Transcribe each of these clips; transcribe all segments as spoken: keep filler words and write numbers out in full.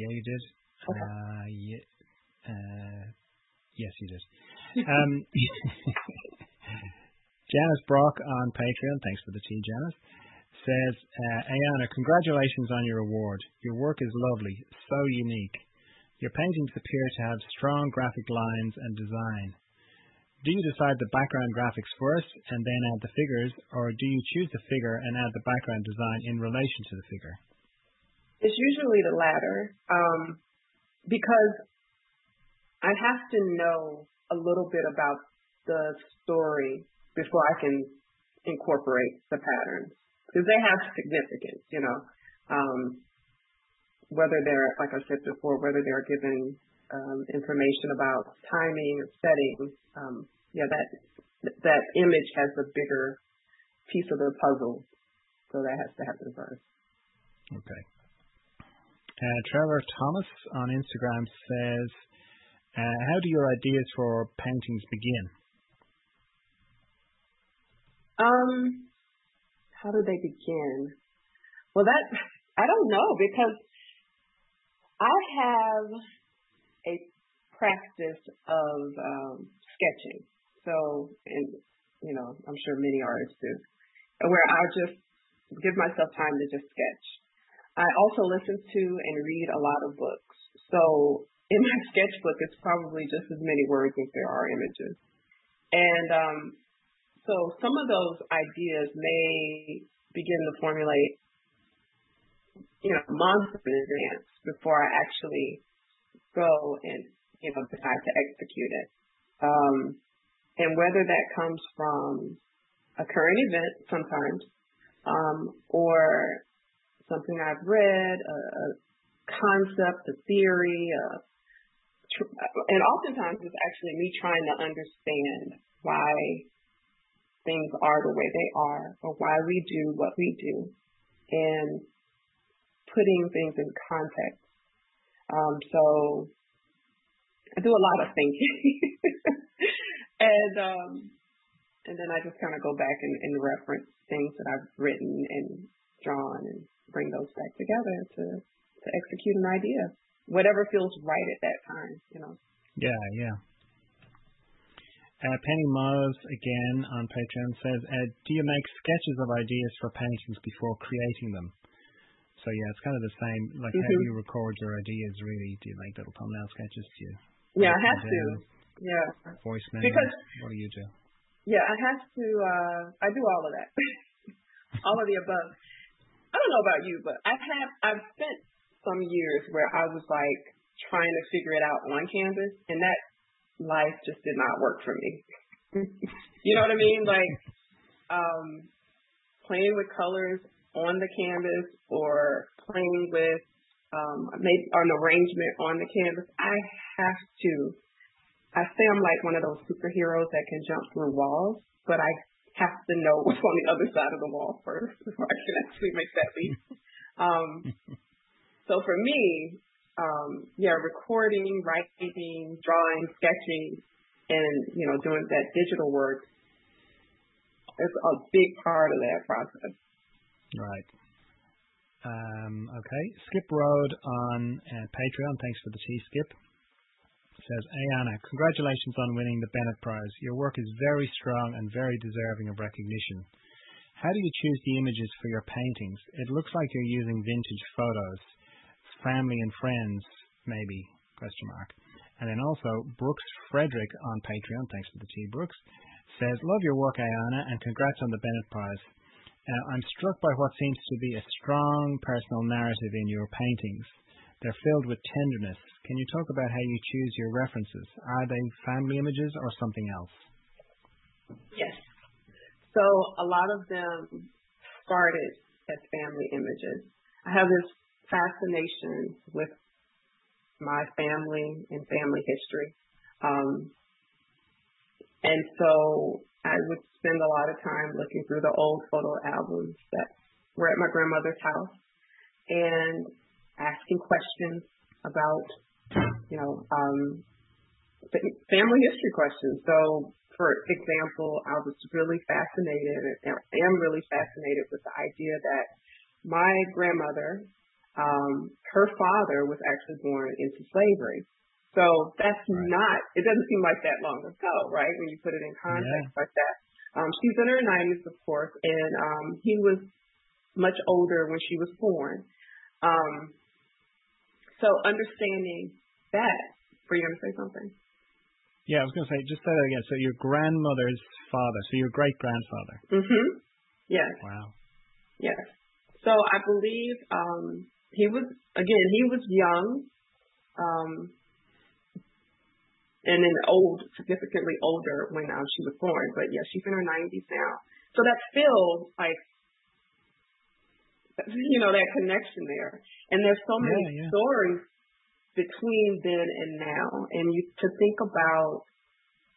Yeah, you did. Okay. Uh, yeah, uh, yes, you did. Um, Janice Brock on Patreon, thanks for the tea, Janice, says, uh, Ayana, congratulations on your award. Your work is lovely, so unique. Your paintings appear to have strong graphic lines and design. Do you decide the background graphics first and then add the figures, or do you choose the figure and add the background design in relation to the figure? It's usually the latter, um, because I have to know a little bit about the story before I can incorporate the patterns, because they have significance, you know, um, whether they're, like I said before, whether they're given Um, information about timing or setting, um, yeah, that that image has a bigger piece of the puzzle, so that has to happen first. Okay. Uh, Trevor Thomas on Instagram says, uh, how do your ideas for paintings begin? Um, how do they begin? Well, that, I don't know, because I have a practice of um, sketching. So, and, you know, I'm sure many artists do, where I just give myself time to just sketch. I also listen to and read a lot of books. So in my sketchbook, it's probably just as many words as there are images. And um, so some of those ideas may begin to formulate, you know, months in advance before I actually go and, you know, decide to execute it. Um, and whether that comes from a current event sometimes, um, or something I've read, a, a concept, a theory, a tr- and oftentimes it's actually me trying to understand why things are the way they are, or why we do what we do, and putting things in context. Um, so I do a lot of thinking and, um, and then I just kind of go back and, and reference things that I've written and drawn and bring those back together to, to execute an idea, whatever feels right at that time, you know? Yeah. Yeah. Uh, Penny Moes again on Patreon says, uh, do you make sketches of ideas for paintings before creating them? So, yeah, it's kind of the same, like mm-hmm. how you record your ideas, really. Do you make little thumbnail sketches? Do you? Yeah, I have to. Yeah. Voice memos. Because, what do you do? Yeah, I have to. Uh, I do all of that. All of the above. I don't know about you, but I have, I've spent some years where I was, like, trying to figure it out on canvas, and that life just did not work for me. You know what I mean? Like, um, playing with colors on the canvas, or playing with um, maybe an arrangement on the canvas. I have to. I say I'm like one of those superheroes that can jump through walls, but I have to know what's on the other side of the wall first before I can actually make that leap. Um, so for me, um, yeah, recording, writing, drawing, sketching, and you know, doing that digital work is a big part of that process. Right. Um, okay. Skip Rode on uh, Patreon. Thanks for the tea, Skip. It says, Ayana, congratulations on winning the Bennett Prize. Your work is very strong and very deserving of recognition. How do you choose the images for your paintings? It looks like you're using vintage photos, family and friends, maybe, question mark. And then also Brooks Frederick on Patreon. Thanks for the tea, Brooks. Says, love your work, Ayana, and congrats on the Bennett Prize. Uh, I'm struck by what seems to be a strong personal narrative in your paintings. They're filled with tenderness. Can you talk about how you choose your references? Are they family images or something else? Yes. So a lot of them started as family images. I have this fascination with my family and family history. Um, and so I would spend a lot of time looking through the old photo albums that were at my grandmother's house and asking questions about, you know, um, family history questions. So, for example, I was really fascinated, and I am really fascinated with the idea that my grandmother Um, her father was actually born into slavery. So that's right. not, it doesn't seem like that long ago, right, when you put it in context yeah. like that. Um, she's in her nineties, of course, and um, he was much older when she was born. Um, so understanding that, were you going to say something? Yeah, I was going to say, just say that again. So your grandmother's father, so your great-grandfather. Mm-hmm. Yes. Wow. Yes. So I believe um, he was, again, he was young. Um And then old, significantly older when um, she was born. But yeah, she's in her nineties now. So that's still like, you know, that connection there. And there's so many yeah, yeah. stories between then and now. And you to think about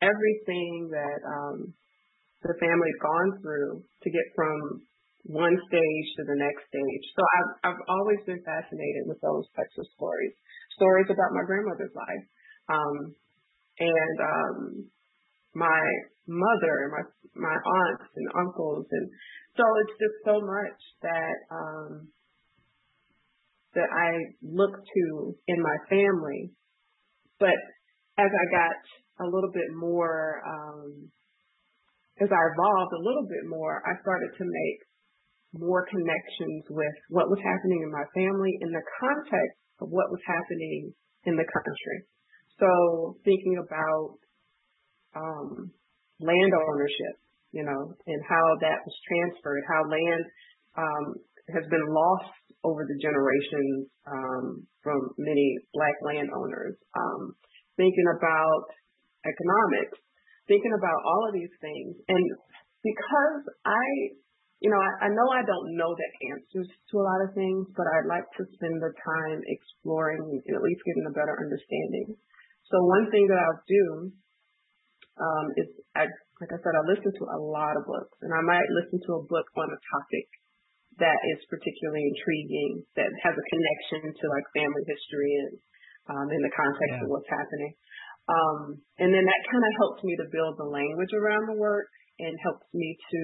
everything that um, the family's gone through to get from one stage to the next stage. So I've, I've always been fascinated with those types of stories, stories about my grandmother's life. Um, And um, my mother and my my aunts and uncles, and so it's just so much that um, that I look to in my family. But as I got a little bit more, um, as I evolved a little bit more, I started to make more connections with what was happening in my family in the context of what was happening in the country. So thinking about um, land ownership, you know, and how that was transferred, how land um, has been lost over the generations um, from many Black landowners. Um, thinking about economics, thinking about all of these things. And because I, you know, I, I know I don't know the answers to a lot of things, but I'd like to spend the time exploring and at least getting a better understanding. So one thing that I'll do um, is, I, like I said, I listen to a lot of books, and I might listen to a book on a topic that is particularly intriguing, that has a connection to like family history and um, in the context yeah. of what's happening. Um, and then that kind of helps me to build the language around the work and helps me to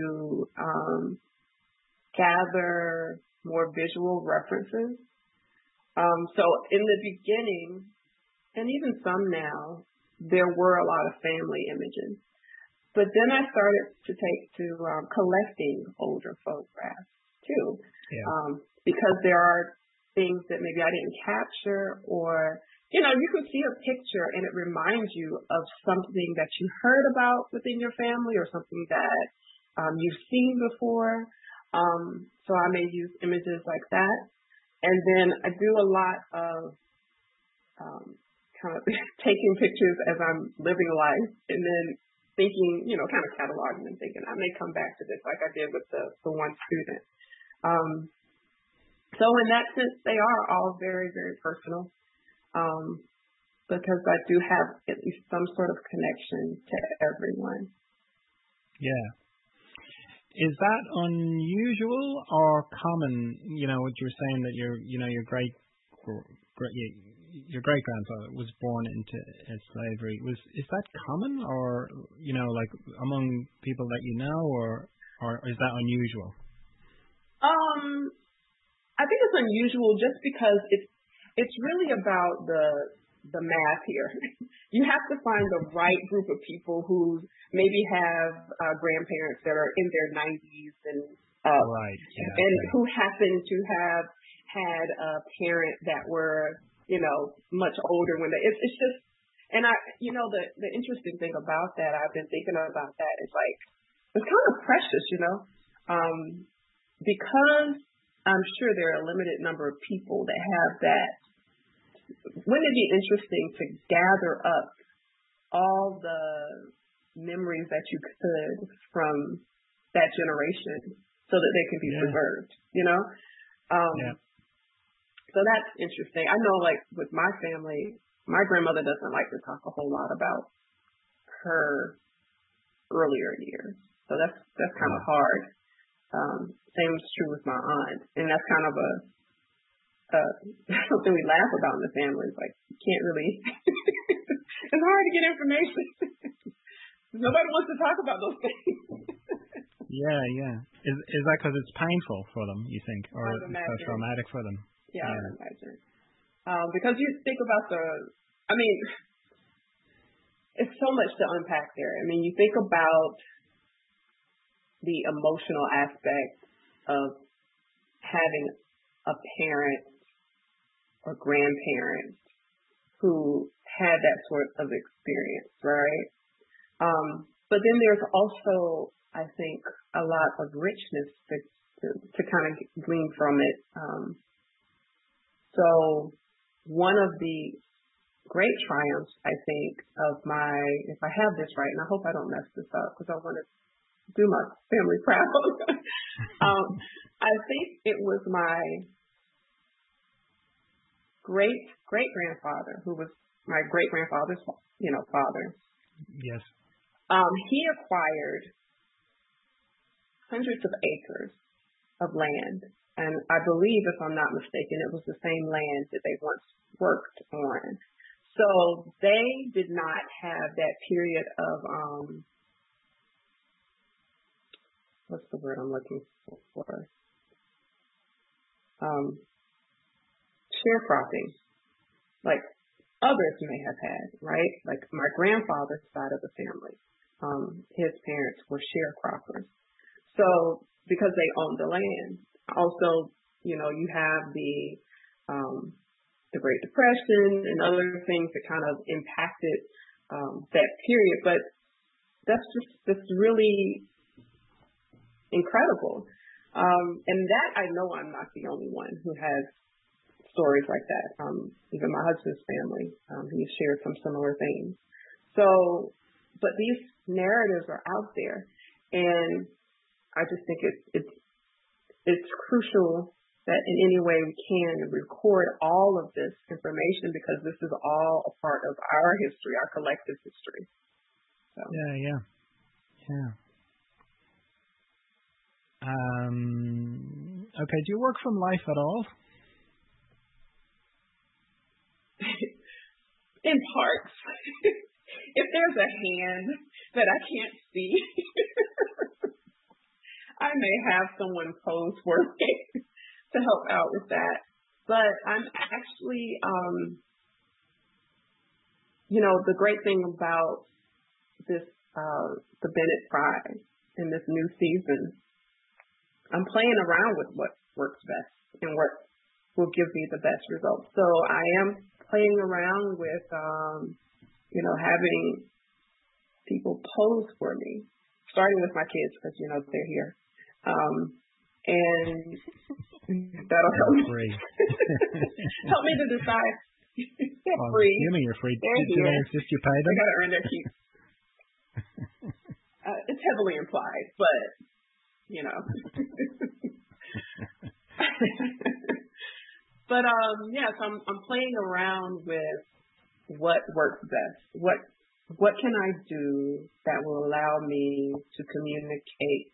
um, gather more visual references. Um, so in the beginning, and even some now, there were a lot of family images. But then I started to take to um, collecting older photographs, too, yeah. um, because there are things that maybe I didn't capture, or, you know, you can see a picture and it reminds you of something that you heard about within your family or something that um, you've seen before. Um, so I may use images like that. And then I do a lot of um, kind of taking pictures as I'm living life, and then thinking, you know, kind of cataloging and thinking, I may come back to this like I did with the, the one student. Um, so in that sense, they are all very, very personal um, because I do have at least some sort of connection to everyone. Yeah. Is that unusual or common? You know, what you were saying that your, you know, your great, great, your great grandfather was born into slavery. Was is that common, or you know, like among people that you know, or or is that unusual? Um, I think it's unusual just because it's it's really about the the math here. You have to find the right group of people who maybe have uh, grandparents that are in their nineties and uh, right, yeah, and okay. who happen to have had a parent that were, you know, much older when they, it's, it's just, and I, you know, the, the interesting thing about that, I've been thinking about that, is like, it's kind of precious, you know, um, because I'm sure there are a limited number of people that have that. Wouldn't it be interesting to gather up all the memories that you could from that generation so that they can be yeah. preserved, you know? Um, yeah. So that's interesting. I know, like, with my family, my grandmother doesn't like to talk a whole lot about her earlier years. So that's that's kind of hard. Um, same is true with my aunt. And that's kind of a, a something we laugh about in the family. It's like, you can't really, it's hard to get information. Nobody wants to talk about those things. yeah, yeah. Is, is that because it's painful for them, you think, or it's so traumatic for them? Yeah, yeah. I would imagine. Um, because you think about the, I mean, it's so much to unpack there. I mean, you think about the emotional aspect of having a parent or grandparent who had that sort of experience, right? Um, but then there's also, I think, a lot of richness to, to, to kind of glean from it. Um, so one of the great triumphs, I think, of my, if I have this right, and I hope I don't mess this up because I want to do my family proud. um, I think it was my great great grandfather, who was my great grandfather's, you know, father. Yes. Um, he acquired hundreds of acres of land, and I believe, if I'm not mistaken, it was the same land that they once worked on. So they did not have that period of, um, what's the word I'm looking for? Um, sharecropping, like others may have had, right? Like my grandfather's side of the family, um, his parents were sharecroppers. So because they owned the land, also, you know, you have the, um, the Great Depression and other things that kind of impacted um, that period. But that's just that's really incredible. Um, and that, I know I'm not the only one who has stories like that. Um, even my husband's family, um, he shared some similar things. So, but these narratives are out there. And I just think it's it's, it's crucial that in any way we can record all of this information, because this is all a part of our history, our collective history. So. Yeah, yeah, yeah. Um, okay, do you work from life at all? In parts. If there's a hand that I can't see, I may have someone pose for me to help out with that. But I'm actually, um, you know, the great thing about this, uh, the Bennett Prize in this new season, I'm playing around with what works best and what will give me the best results. So I am playing around with, um, you know, having people pose for me, starting with my kids because, you know, they're here. Um, and that'll help me. Help me to decide. They're well, free. Assuming you're free. They're Did here. You you pay them? I gotta earn their keep. uh, it's heavily implied, but you know. But um, yes, yeah, so I'm I'm playing around with what works best. What what can I do that will allow me to communicate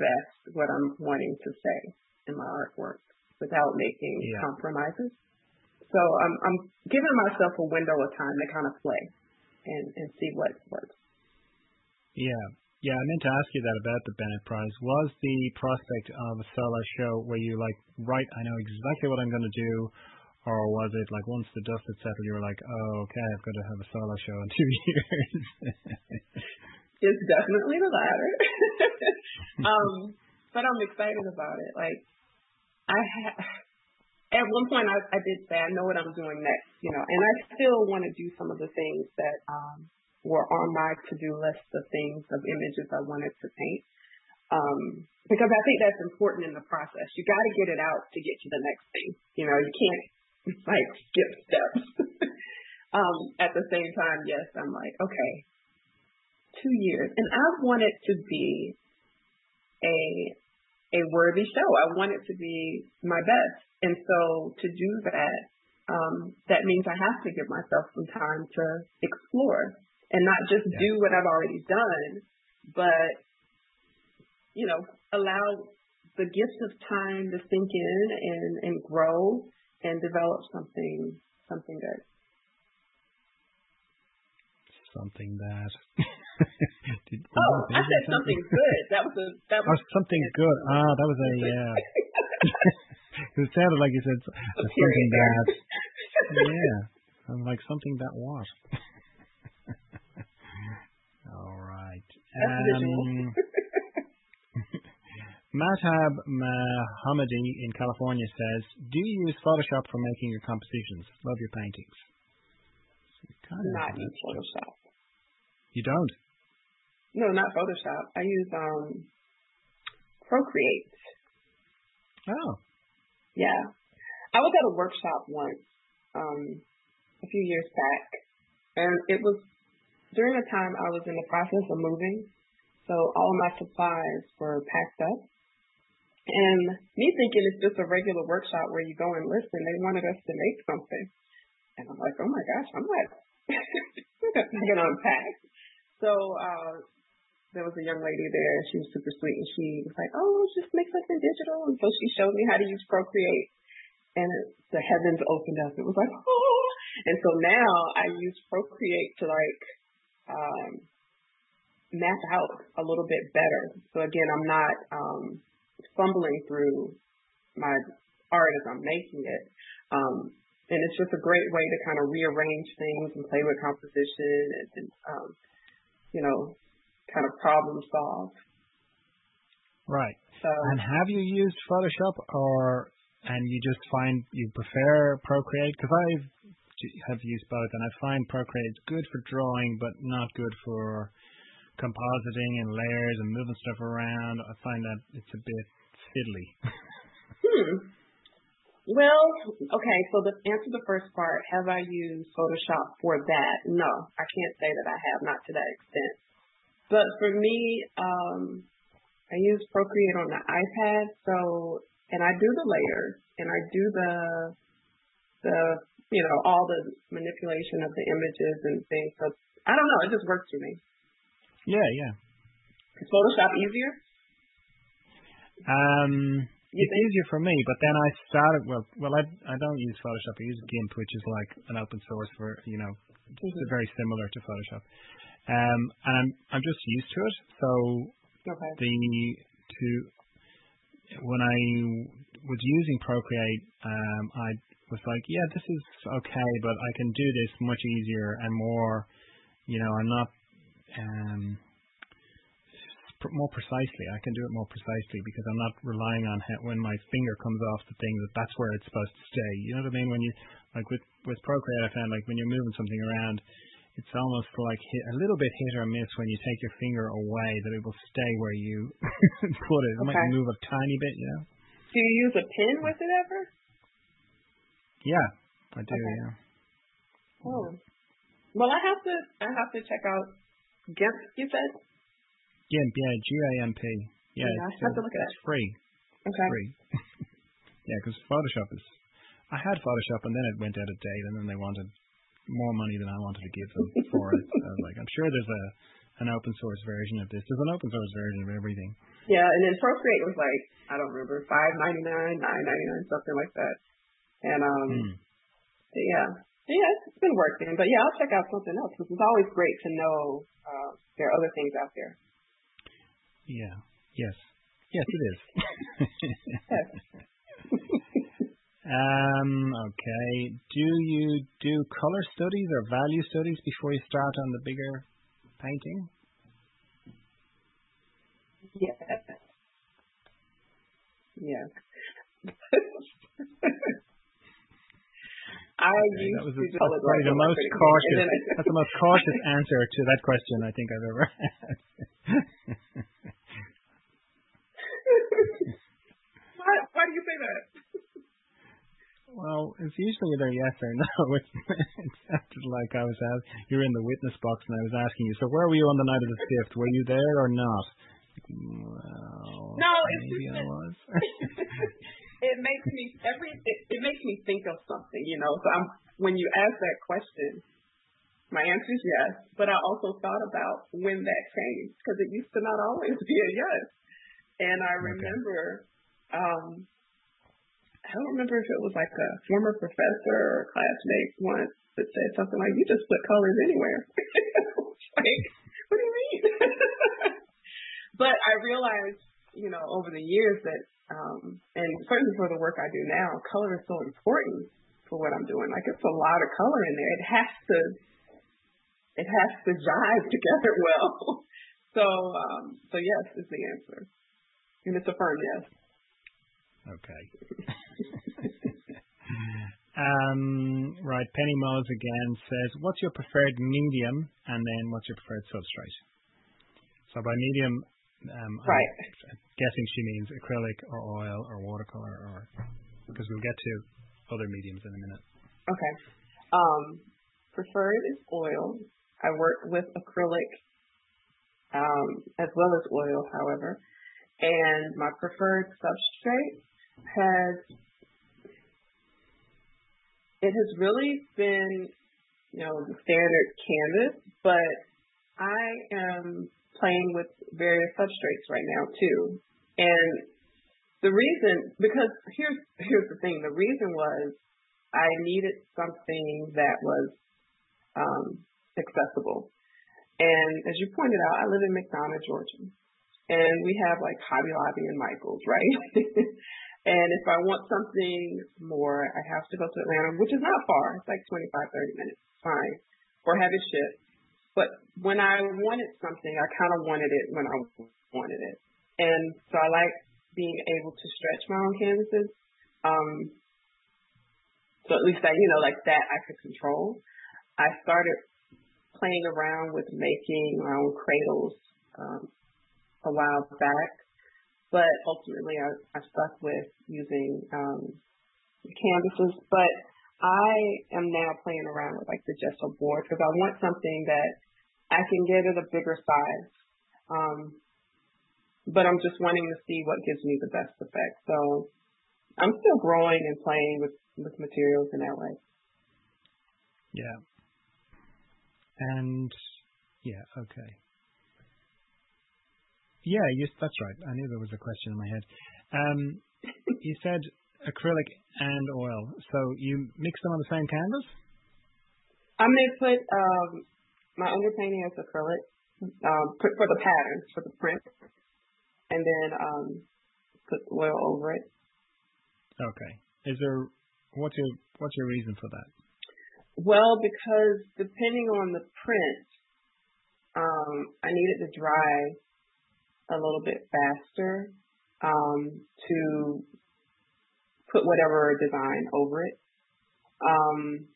best what I'm wanting to say in my artwork without making yeah. compromises. So I'm, I'm giving myself a window of time to kind of play and, and see what works. Yeah. Yeah, I meant to ask you that about the Bennett Prize. Was the prospect of a solo show where you like, right, I know exactly what I'm going to do, or was it like once the dust had settled, you were like, oh, okay, I've got to have a solo show in two years? It's definitely the latter. um, but I'm excited about it. Like, I ha- at one point I, I did say, I know what I'm doing next, you know, and I still want to do some of the things that um, were on my to-do list of things, of images I wanted to paint, um, because I think that's important in the process. You got to get it out to get to the next thing. You know, you can't, like, skip steps. um, at the same time, yes, I'm like, okay, two years. And I want it to be a a worthy show. I want it to be my best. And so to do that, um, that means I have to give myself some time to explore and not just yeah. do what I've already done, but, you know, allow the gift of time to sink in and, and grow and develop something, something good. Something that. Did, oh, I said something? something good. That was a. That was oh, something good. Ah, that was a. Yeah. It sounded like you said something about, yeah, I'm like something about what? All right. Um, Matab Mahamadi in California says, do you use Photoshop for making your compositions? Love your paintings. So kind of not use Photoshop. You don't? No, not Photoshop. I use um, Procreate. Oh. Yeah. I was at a workshop once um, a few years back, and it was during the time I was in the process of moving, so all of my supplies were packed up. And me thinking it's just a regular workshop where you go and listen, they wanted us to make something. And I'm like, oh my gosh, I'm not going to unpack. So uh, there was a young lady there, she was super sweet, and she was like, oh, just make something digital. And so she showed me how to use Procreate, and it, the heavens opened up. It was like, oh. And so now I use Procreate to, like, um, map out a little bit better. So, again, I'm not um, fumbling through my art as I'm making it. Um, and it's just a great way to kind of rearrange things and play with composition and, and um, you know, kind of problem solve. Right. So, and have you used Photoshop, or and you just find you prefer Procreate? Because I have used both, and I find Procreate good for drawing, but not good for compositing and layers and moving stuff around. I find that it's a bit fiddly. hmm. Well, okay, so the answer to the first part, have I used Photoshop for that? No, I can't say that I have, not to that extent. But for me, um, I use Procreate on the iPad, so, and I do the layers, and I do the, the, you know, all the manipulation of the images and things. So, I don't know, it just works for me. Yeah, yeah. Is Photoshop easier? Um... It's easier for me, but then I started, well, well, I, I don't use Photoshop. I use GIMP, which is like an open source for, you know, mm-hmm. very similar to Photoshop. Um, and I'm, I'm just used to it. So okay. the, to, when I was using Procreate, um, I was like, yeah, this is okay, but I can do this much easier and more, you know, I'm not, um, more precisely. I can do it more precisely because I'm not relying on how, when my finger comes off the thing that that's where it's supposed to stay. You know what I mean? When you, like with, with Procreate, I found like when you're moving something around, it's almost like hit, a little bit hit or miss when you take your finger away that it will stay where you put it. It okay. might move a tiny bit, you know? Do you use a pen with it ever? Yeah, I do, okay. yeah. Oh. Well, I have to, I have to check out GIMP, you said? GIMP, yeah, G I M P. Yeah, yeah it's, I have to look at it's it. free. Okay. Free. yeah, because Photoshop is... I had Photoshop, and then it went out of date, and then they wanted more money than I wanted to give them for it. So I was like, I'm sure there's a an open source version of this. There's an open source version of everything. Yeah, and then Procreate was like, I don't remember, five ninety-nine, nine ninety-nine, something like that. And, um, mm. yeah. Yeah, it's been working. But, yeah, I'll check out something else, because it's always great to know uh, there are other things out there. Yeah. Yes. Yes, it is. um, okay. Do you do color studies or value studies before you start on the bigger painting? Yes. Yeah. I okay, used that was to a, that's probably the most cautious. That's the most cautious answer to that question I think I've ever had. Why, why do you say that? Well, it's usually either yes or no. It sounded like I was out. You were in the witness box, and I was asking you. So, where were you on the night of the fifth? Were you there or not? Well, no, maybe it's just, I was. it makes me every. It, it makes me think of something, you know. So, I'm, when you ask that question, my answer is yes. But I also thought about when that changed because it used to not always be a yes. And I remember, okay. um, I don't remember if it was like a former professor or classmate once that said something like, you just put colors anywhere. Like, what do you mean? But I realized you know, over the years that, um, and certainly for the work I do now, color is so important for what I'm doing. Like, it's a lot of color in there. It has to, it has to jive together well. So, um, so yes is the answer. And it's a firm yes. Okay. um, right. Penny Moes again says, what's your preferred medium? And then what's your preferred substrate? So by medium, um, right. I'm guessing she means acrylic or oil or watercolor, or because we'll get to other mediums in a minute. Okay. Um, preferred is oil. I work with acrylic um, as well as oil, however. And my preferred substrate has, it has really been, you know, the standard canvas, but I am playing with various substrates right now too. And the reason, because here's, here's the thing, the reason was I needed something that was um, accessible. And as you pointed out, I live in McDonough, Georgia. And we have like Hobby Lobby and Michael's, right? And if I want something more, I have to go to Atlanta, which is not far. It's like twenty-five, thirty minutes, fine. Or have it shipped. But when I wanted something, I kind of wanted it when I wanted it. And so I like being able to stretch my own canvases. Um, so at least I, you know, like that I could control. I started playing around with making my own cradles, um, a while back, but ultimately I, I stuck with using um, canvases. But I am now playing around with like the gesso board because I want something that I can get at a bigger size. Um, but I'm just wanting to see what gives me the best effect. So I'm still growing and playing with, with materials in that way. Yeah. And yeah, okay. Yeah, you, that's right. I knew there was a question in my head. Um, you said acrylic and oil. So you mix them on the same canvas? I may put um, my underpainting as acrylic um, put for the patterns, for the print, and then um, put oil over it. Okay. Is there what's your what's your reason for that? Well, because depending on the print, um, I needed to dry a little bit faster um, to put whatever design over it. Um,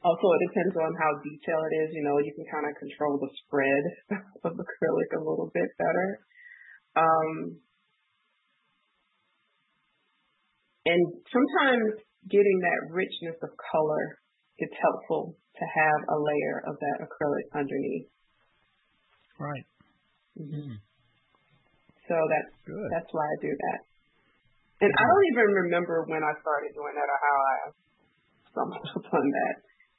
also, it depends on how detailed it is. You know, you can kind of control the spread of acrylic a little bit better. Um, and sometimes getting that richness of color, it's helpful to have a layer of that acrylic underneath. Right. Mm-hmm. So that's good. That's why I do that. And yeah. I don't even remember when I started doing that or how I stumbled upon that.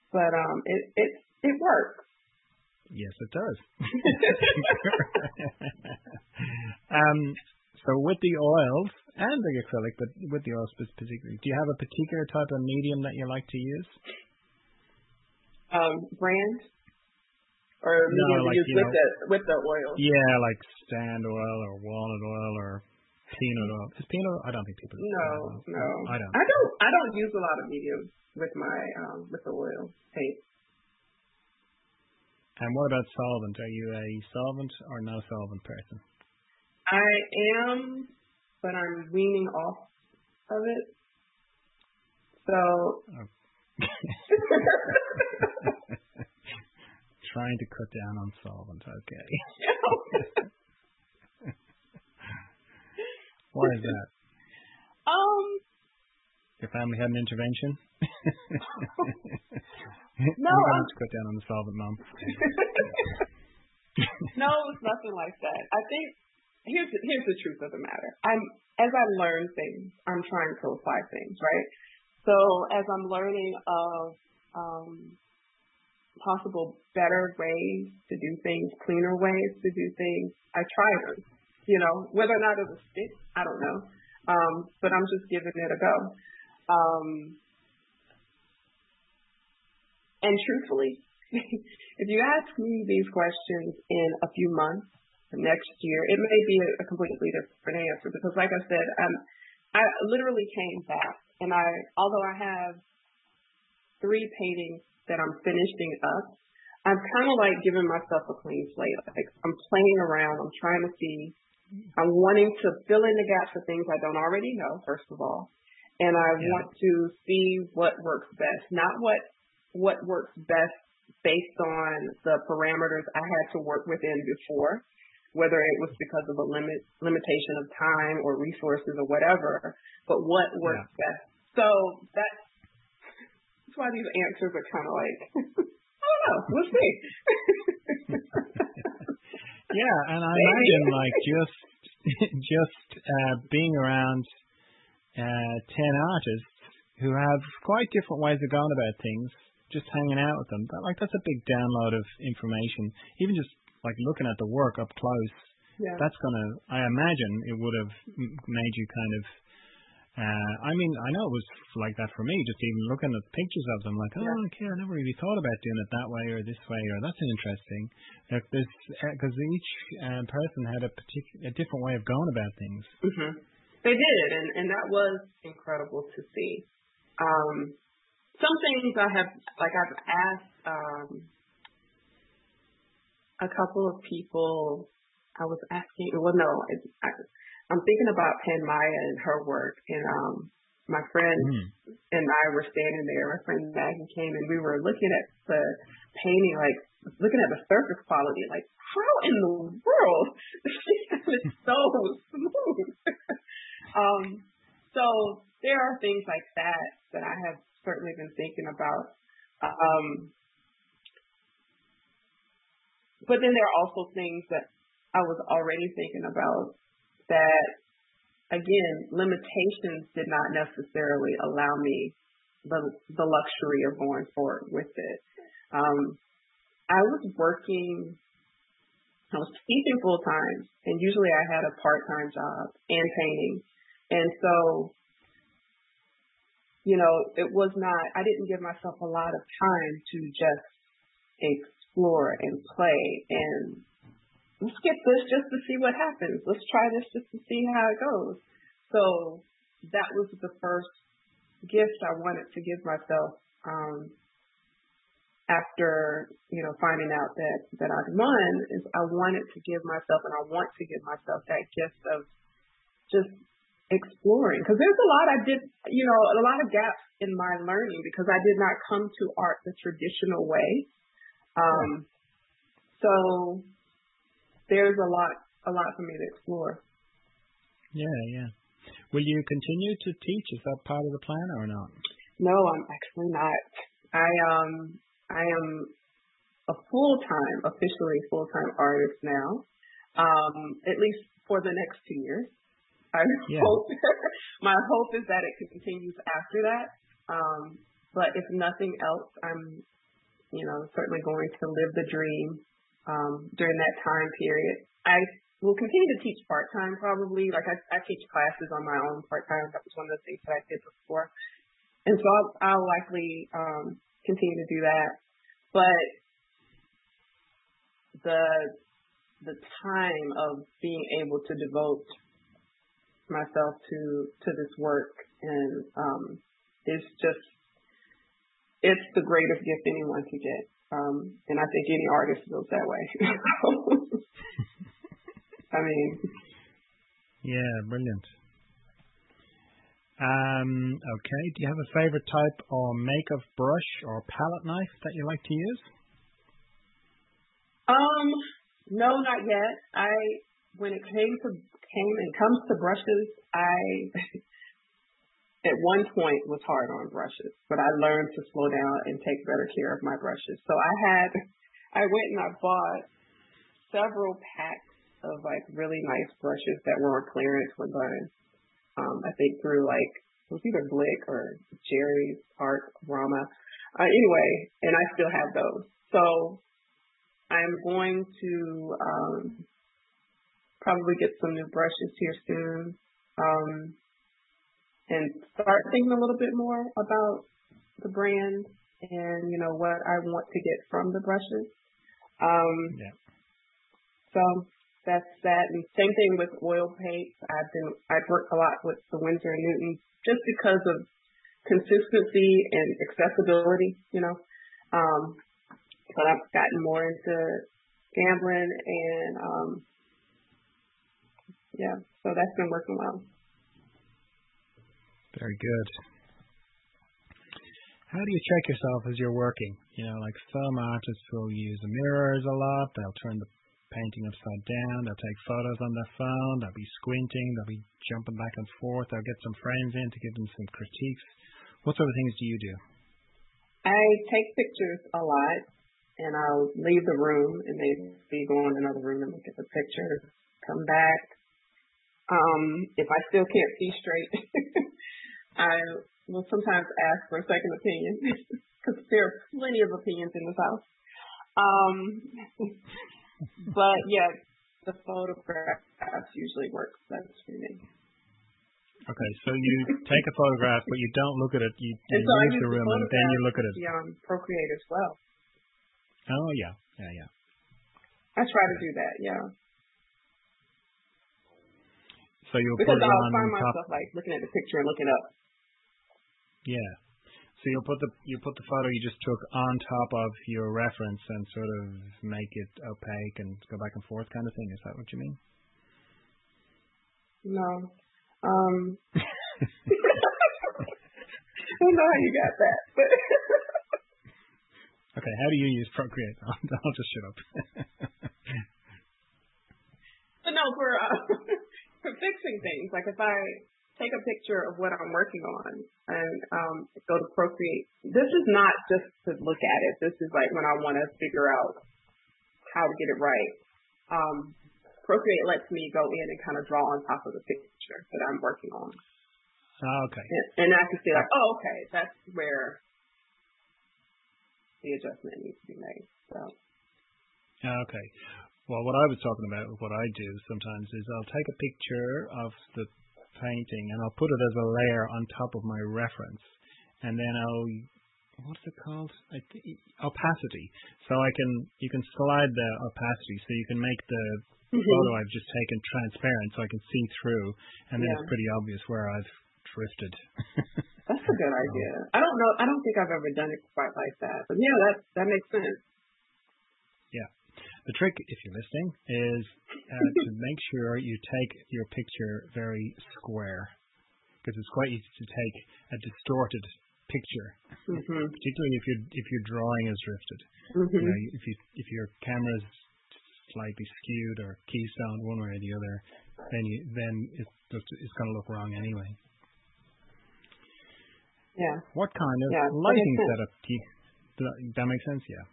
But um, it it it works. Yes, it does. um, so with the oils and the acrylic, but with the oils specifically, do you have a particular type of medium that you like to use? Um, brand. Or no, like, you with, know, the, with the oil. Yeah, like stand oil or walnut oil or peanut oil. Is peanut? I don't think people. No, oil. no. I don't. I don't. I don't use a lot of mediums with my um, with the oil paint. And what about solvent? Are you a solvent or no solvent person? I am, but I'm weaning off of it. So. Oh. Trying to cut down on solvent, okay. Why is that? Um, your family had an intervention? No. I want to cut down on the solvent, Mom. No, it's nothing like that. I think here's the, here's the truth of the matter. I'm as I learn things, I'm trying to apply things, right? So as I'm learning of um. possible better ways to do things, cleaner ways to do things, I try them. You know, whether or not it'll stick, I don't know. Um, but I'm just giving it a go. Um, and truthfully, if you ask me these questions in a few months, next year. It may be a completely different answer because, like I said, um, I literally came back, and I, although I have three paintings that I'm finishing up, I'm kind of like giving myself a clean slate. Like I'm playing around. I'm trying to see. I'm wanting to fill in the gaps for things I don't already know, first of all. And I yeah. want to see what works best, not what what works best based on the parameters I had to work within before, whether it was because of a limit limitation of time or resources or whatever, but what works yeah. best. So that's, that's why these answers are kind of like, I don't know, we'll see. Yeah, and I imagine like just just uh, being around uh, ten artists who have quite different ways of going about things, just hanging out with them. But, like that's a big download of information. Even just like looking at the work up close, yeah. that's gonna. I imagine it would have made you kind of. Uh, I mean, I know it was like that for me, just even looking at pictures of them, like, oh, yeah. okay, I never really thought about doing it that way or this way, or that's interesting. Like this, because uh, each uh, person had a particular, a different way of going about things. Mm-hmm. They did, and, and that was incredible to see. Um, some things I have, like I've asked um, a couple of people, I was asking, well, no, I, I I'm thinking about Pan Maya and her work, and um, my friend mm. and I were standing there. My friend Maggie came, and we were looking at the painting, like looking at the surface quality, like how in the world is so smooth. um, so there are things like that that I have certainly been thinking about. Um, but then there are also things that I was already thinking about. That, again, limitations did not necessarily allow me the the luxury of going forward with it. Um, I was working, I was teaching full time, and usually I had a part-time job and painting. And so, you know, it was not, I didn't give myself a lot of time to just explore and play and let's get this just to see what happens. Let's try this just to see how it goes. So that was the first gift I wanted to give myself um, after, you know, finding out that, that I'd won is I wanted to give myself, and I want to give myself that gift of just exploring. Because there's a lot I did, you know, a lot of gaps in my learning because I did not come to art the traditional way. Um, so... There's a lot, a lot for me to explore. Yeah, yeah. Will you continue to teach? Is that part of the plan or not? No, I'm actually not. I um, I am a full-time, officially full-time artist now. Um, at least for the next two years. I yeah. hope. My hope is that it continues after that. Um, but if nothing else, I'm, you know, certainly going to live the dream. Um, during that time period, I will continue to teach part-time probably. Like I, I teach classes on my own part-time. That was one of the things that I did before. And so I'll, I'll likely um, continue to do that. But the the time of being able to devote myself to, to this work and um, it's just, it's the greatest gift anyone can get. Um, and I think any artist feels that way. I mean. Yeah, brilliant. Um, okay. Do you have a favorite type or make of brush or palette knife that you like to use? Um, no, not yet. I, when it came to, came and comes to brushes, I... at one point was hard on brushes, but I learned to slow down and take better care of my brushes. So I had, I went and I bought several packs of like really nice brushes that were on clearance with mine. Um, I think through like, it was either Blick or Jerry's Art Rama. Uh, anyway, and I still have those. So I'm going to um, probably get some new brushes here soon. Um, and start thinking a little bit more about the brand and, you know, what I want to get from the brushes. Um, yeah. So that's that. And same thing with oil paints. I've been, I've worked a lot with the Winsor and Newton just because of consistency and accessibility, you know. Um, but I've gotten more into Gamblin and, um, yeah, so that's been working well. Very good. How do you check yourself as you're working? You know, like some artists will use mirrors a lot. They'll turn the painting upside down. They'll take photos on their phone. They'll be squinting. They'll be jumping back and forth. They'll get some friends in to give them some critiques. What sort of things do you do? I take pictures a lot, and I'll leave the room and maybe go in another room and look at the picture, come back. Um, if I still can't see straight, I will sometimes ask for a second opinion because there are plenty of opinions in this house. Um, but yeah, the photographs usually work best for me. Okay, so you take a photograph, but you don't look at it. You, you so leave the room the and then you look at it. Um, Procreate as well. Oh yeah, yeah, yeah. I try to do that. Yeah. So you'll because put it I'll on find top. myself like looking at the picture and looking up. Yeah. So you'll put the you put the photo you just took on top of your reference and sort of make it opaque and go back and forth kind of thing. Is that what you mean? No. Um I don't know how you got that, but okay, how do you use Procreate? I'll, I'll just shut up. But no, for uh for fixing things, like if I take a picture of what I'm working on and um, go to Procreate, this is not just to look at it. This is like when I want to figure out how to get it right. Um, Procreate lets me go in and kind of draw on top of the picture that I'm working on. Oh, okay. And, and I can see like, oh, okay, that's where the adjustment needs to be made. So. Okay. Well, what I was talking about with what I do sometimes is I'll take a picture of the painting and I'll put it as a layer on top of my reference, and then I'll what's it called? I th- opacity. So I can you can slide the opacity, so you can make the mm-hmm. photo I've just taken transparent, so I can see through, and then yeah. it's pretty obvious where I've drifted. That's a good idea. I don't know. I don't think I've ever done it quite like that, but yeah, that that makes sense. Yeah. The trick, if you're listening, is uh, to make sure you take your picture very square, because it's quite easy to take a distorted picture, mm-hmm. particularly if you're if your drawing is drifted. Mm-hmm. You know, if you if your camera's slightly skewed or keystone one way or the other, then you then it's just, it's going to look wrong anyway. Yeah. What kind of yeah, lighting setup? Do you, does that make sense? Yeah.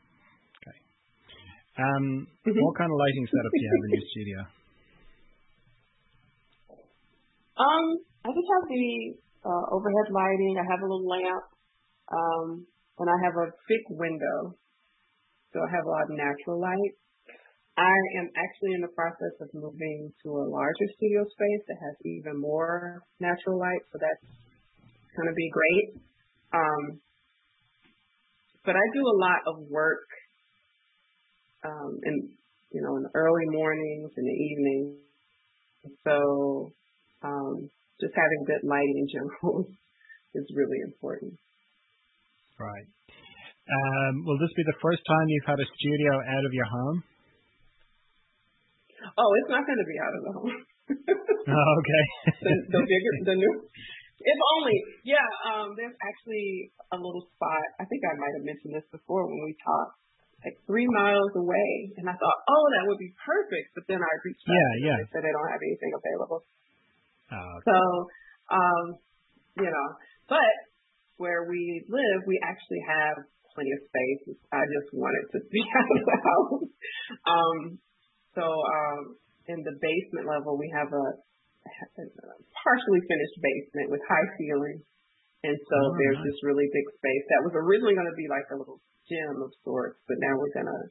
Um, mm-hmm. What kind of lighting setup do you have in your studio? Um, I just have the uh, overhead lighting. I have a little lamp, um, and I have a big window, so I have a lot of natural light. I am actually in the process of moving to a larger studio space that has even more natural light, so that's going to be great. Um, but I do a lot of work. Um, and, you know, in the early mornings and the evenings. So um, just having good lighting in general is really important. Right. Um, will this be the first time you've had a studio out of your home? Oh, it's not going to be out of the home. Oh, okay. the, the bigger, the new. If only, yeah, um, there's actually a little spot. I think I might have mentioned this before when we talked. Like three miles away, and I thought, oh, that would be perfect. But then I reached out yeah, yeah. and they said they don't have anything available. Oh, okay. So, um, you know, but where we live, we actually have plenty of space. I just wanted to be out of the house. Um, so, um, in the basement level, we have a, a partially finished basement with high ceilings, and so oh, there's nice. this really big space that was originally going to be like a little gym of sorts, but now we're going to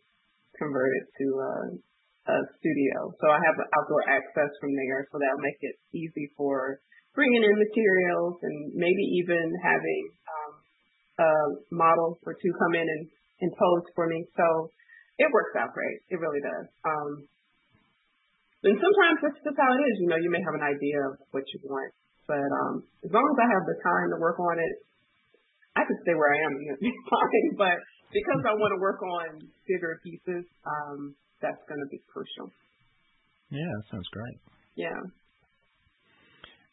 convert it to a, a studio. So I have outdoor access from there, so that'll make it easy for bringing in materials and maybe even having um, a model or two come in and, and pose for me. So it works out great. It really does. Um, And sometimes that's just how it is. You know, you may have an idea of what you want, but um, as long as I have the time to work on it, I could stay where I am fine. But because I want to work on bigger pieces, um, that's going to be crucial. Yeah, that sounds great. Yeah.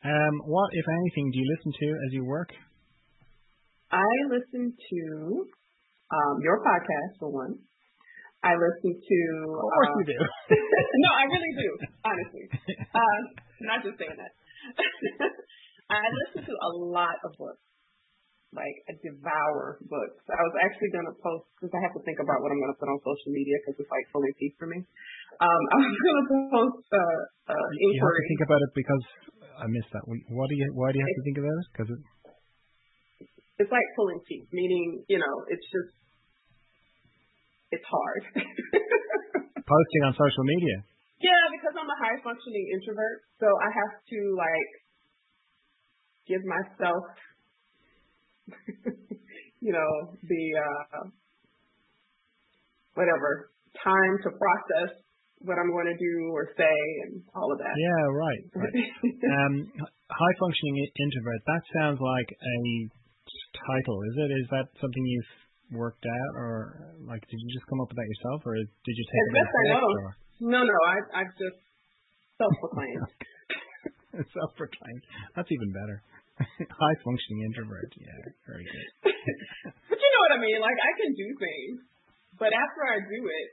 Um, what, if anything, do you listen to as you work? I listen to um, your podcast, for one. I listen to... Of course um, you do. No, I really do, honestly. Uh, not just saying that. I listen to a lot of books. Like, I devour books. I was actually going to post, because I have to think about what I'm going to put on social media, because it's like fully peace for me. Um, I was going to post uh, uh, inquiry. You have to think about it because I missed that. Why do you, why do you have it's, to think about it? Because it... It's like pulling teeth, meaning, you know, it's just, it's hard. Posting on social media. Yeah, because I'm a high functioning introvert, so I have to, like, give myself, you know, the, uh, whatever, time to process what I'm going to do or say and all of that. Yeah, right. right. um, high functioning introvert, that sounds like a... title, is it? Is that something you've worked out, or like did you just come up with that yourself, or did you take it? Yes, I know. Or? No, no, I, I've just self-proclaimed. Self-proclaimed. That's even better. High-functioning introvert. Yeah, very good. But you know what I mean. Like I can do things, but after I do it,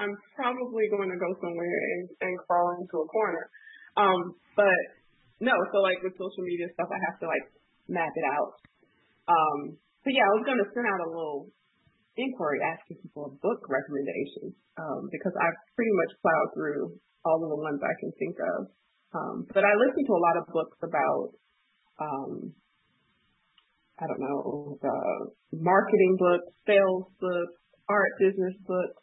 I'm probably going to go somewhere and, and crawl into a corner. Um, but no, so like with social media stuff, I have to like. map it out. Um, so yeah, I was going to send out a little inquiry asking people book recommendations um, because I've pretty much plowed through all of the ones I can think of. Um, but I listen to a lot of books about, um, I don't know, uh, marketing books, sales books, art business books,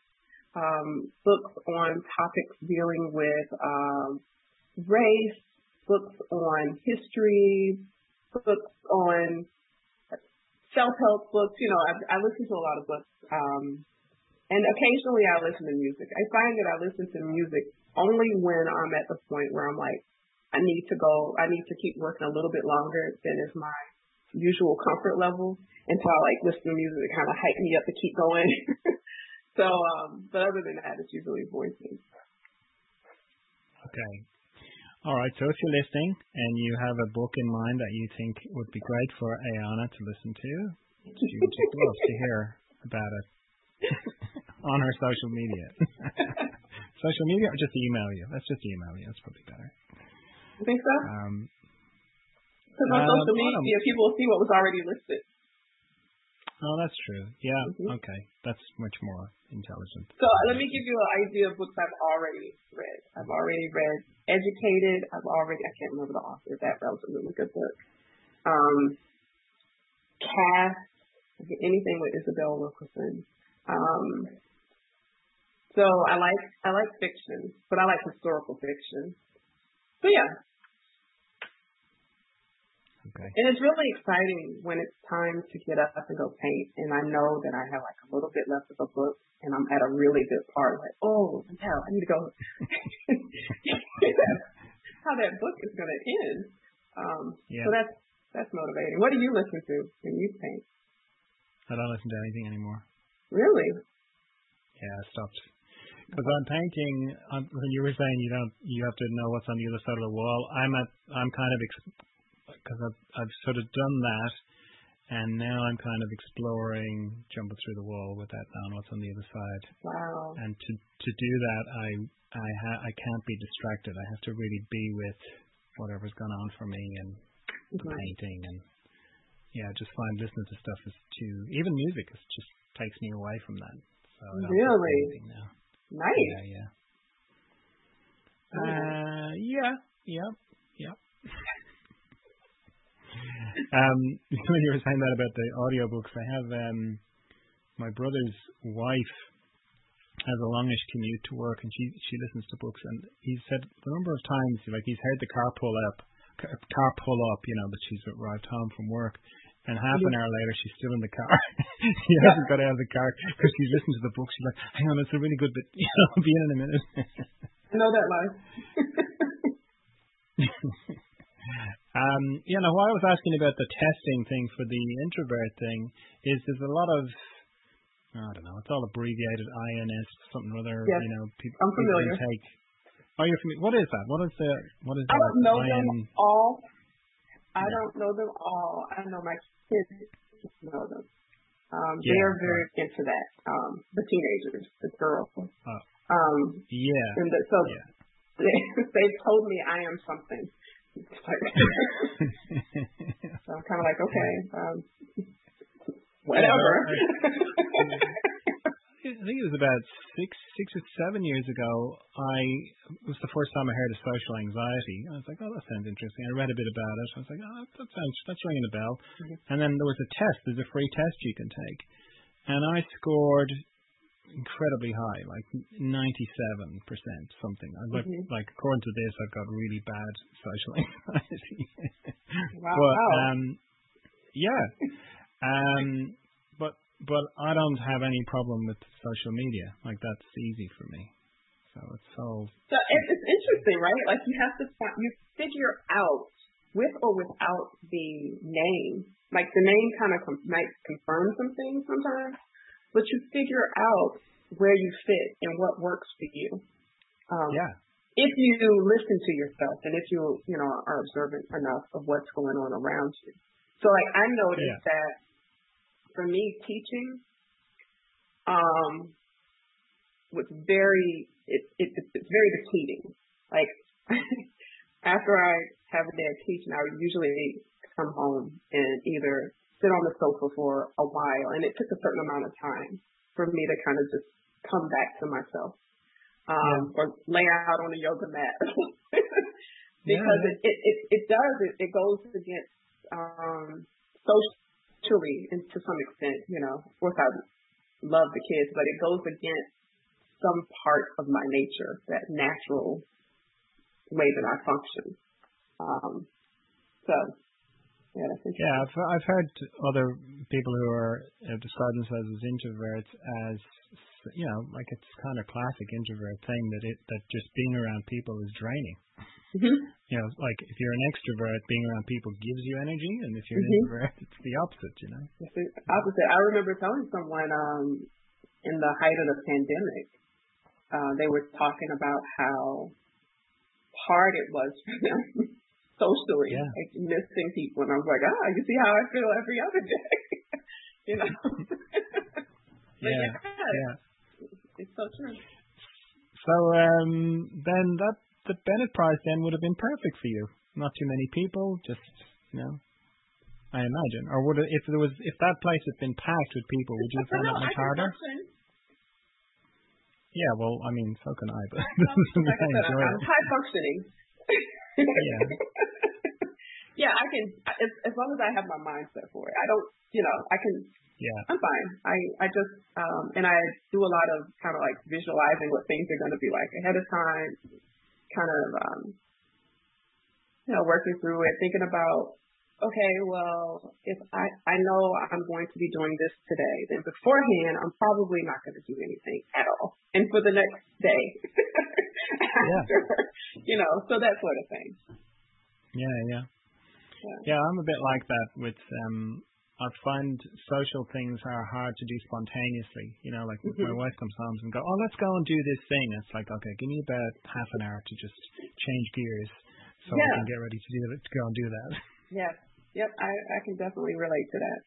um, books on topics dealing with um, race, books on history, books on self-help books, you know, I, I listen to a lot of books, um, and occasionally I listen to music. I find that I listen to music only when I'm at the point where I'm like, I need to go, I need to keep working a little bit longer than is my usual comfort level, and so I like listen to music to kind of hype me up to keep going. so, um, but other than that, it's usually voices. Okay. All right, so if you're listening and you have a book in mind that you think would be great for Ayana to listen to, she would just love to hear about it on her social media. Social media or just email you? Let's just email you. That's probably better. You think so? Um, because on uh, social media, people will see what was already listed. Oh, that's true. Yeah, mm-hmm. Okay. That's much more intelligent. So let me give you an idea of books I've already read. I've already read Educated. I've already, I can't remember the author of that, but that was a really good book. Um, Cast, anything with Isabel Wilkerson. Um, so I like, I like fiction, but I like historical fiction. So yeah. Okay. And it's really exciting when it's time to get up and go paint, and I know that I have like a little bit left of a book, and I'm at a really good part. Like, oh, no, I need to go. How that book is going to end. Um, yeah. So that's that's motivating. What do you listen to when you paint? I don't listen to anything anymore. Really? Yeah, I stopped. Because I'm painting, I'm, you were saying you don't, you have to know what's on the other side of the wall. I'm at, I'm kind of. Ex- Because I've, I've sort of done that, and now I'm kind of exploring, jumping through the wall with that knowing what's on the other side. Wow! And to to do that, I I ha- I can't be distracted. I have to really be with whatever's gone on for me and mm-hmm. the painting, and yeah, just find listening to stuff is too. Even music is just takes me away from that. So I don't really? Anything now. Nice. Yeah. Yeah. Oh. Uh, yeah. Yeah. Yeah. Um, when you were saying that about the audiobooks, I have um, my brother's wife has a longish commute to work, and she, she listens to books. And he said a number of times, like he's heard the car pull up, car pull up, you know, that she's arrived home from work, and half an hour later she's still in the car. She hasn't got out of the car because she's listened to the book. She's like, "Hang on, it's a really good bit. You know, I'll be in in a minute." know that line. um, you know, why I was asking about the testing thing for the introvert thing is there's a lot of, I don't know, it's all abbreviated I N S, something or other, yes. you know, people, I'm familiar. people take. Oh, you're familiar. What is that? What is the, what is I that? Don't know I them am... all. I yeah. don't know them all. I know my kids know them. Um, yeah, they are very right. into that. Um, the teenagers, the girls. Oh. Um, yeah. And the, so yeah. they, they've told me I am something. So I'm kind of like, okay, um, whatever. I think it was about six, six or seven years ago. I it was the first time I heard of social anxiety. I was like, oh, that sounds interesting. I read a bit about it. I was like, oh, that sounds that's ringing a bell. Mm-hmm. And then there was a test. There's a free test you can take, and I scored incredibly high, like ninety-seven percent something. I looked mm-hmm. like according to this, I've got really bad social anxiety. Wow. But, um, yeah. Um, But I don't have any problem with social media. Like, that's easy for me. So it's all... So it's interesting, right? Like, you have to find, you figure out, with or without the name. Like, the name kind of com- might confirm some things sometimes, but you figure out where you fit and what works for you. Um, yeah. If you listen to yourself and if you, you know, are observant enough of what's going on around you. So, like, I noticed yeah. that for me, teaching um, was very, it, it, it's very depleting. Like, after I have a day of teaching, I would usually come home and either sit on the sofa for a while, and it took a certain amount of time for me to kind of just come back to myself um, yeah. or lay out on a yoga mat. Because yeah. it, it, it, it does, it, it goes against um, social. Truly, and to some extent, you know, of course I love the kids, but it goes against some part of my nature, that natural way that I function. Um, so, yeah, that's interesting. Yeah, I've, I've heard other people who are uh, described themselves as introverts as, you know, like it's kind of classic introvert thing that it that just being around people is draining. Mm-hmm. You know, like if you're an extrovert, being around people gives you energy, and if you're mm-hmm. an introvert, it's the opposite, you know? It's the opposite. I remember telling someone um, in the height of the pandemic, uh, they were talking about how hard it was for them socially, yeah. like missing people, and I was like, ah, you see how I feel every other day, you know? yeah. yeah, yeah. It's so true. So um, then that the Bennett Prize then would have been perfect for you. Not too many people, just, you know, I imagine. Or would it, if there was, if that place had been packed with people, would you have found that much harder? Yeah, well, I mean, so can I, but like I said, I'm high functioning. yeah. yeah, I can, as, as long as I have my mindset for it. I don't, you know, I can, yeah. I'm fine. I, I just, um, and I do a lot of kind of like visualizing what things are going to be like ahead of time. Kind of, um, you know, working through it, thinking about, okay, well, if I, I know I'm going to be doing this today, then beforehand, I'm probably not going to do anything at all. And for the next day, after, yeah. you know, so that sort of thing. Yeah, yeah. Yeah, yeah, I'm a bit like that with, um, I find social things are hard to do spontaneously. You know, like mm-hmm. my wife comes home and go, oh, let's go and do this thing. It's like, okay, give me about half an hour to just change gears so yeah. I can get ready to do it, to go and do that. Yeah. Yep. I, I can definitely relate to that.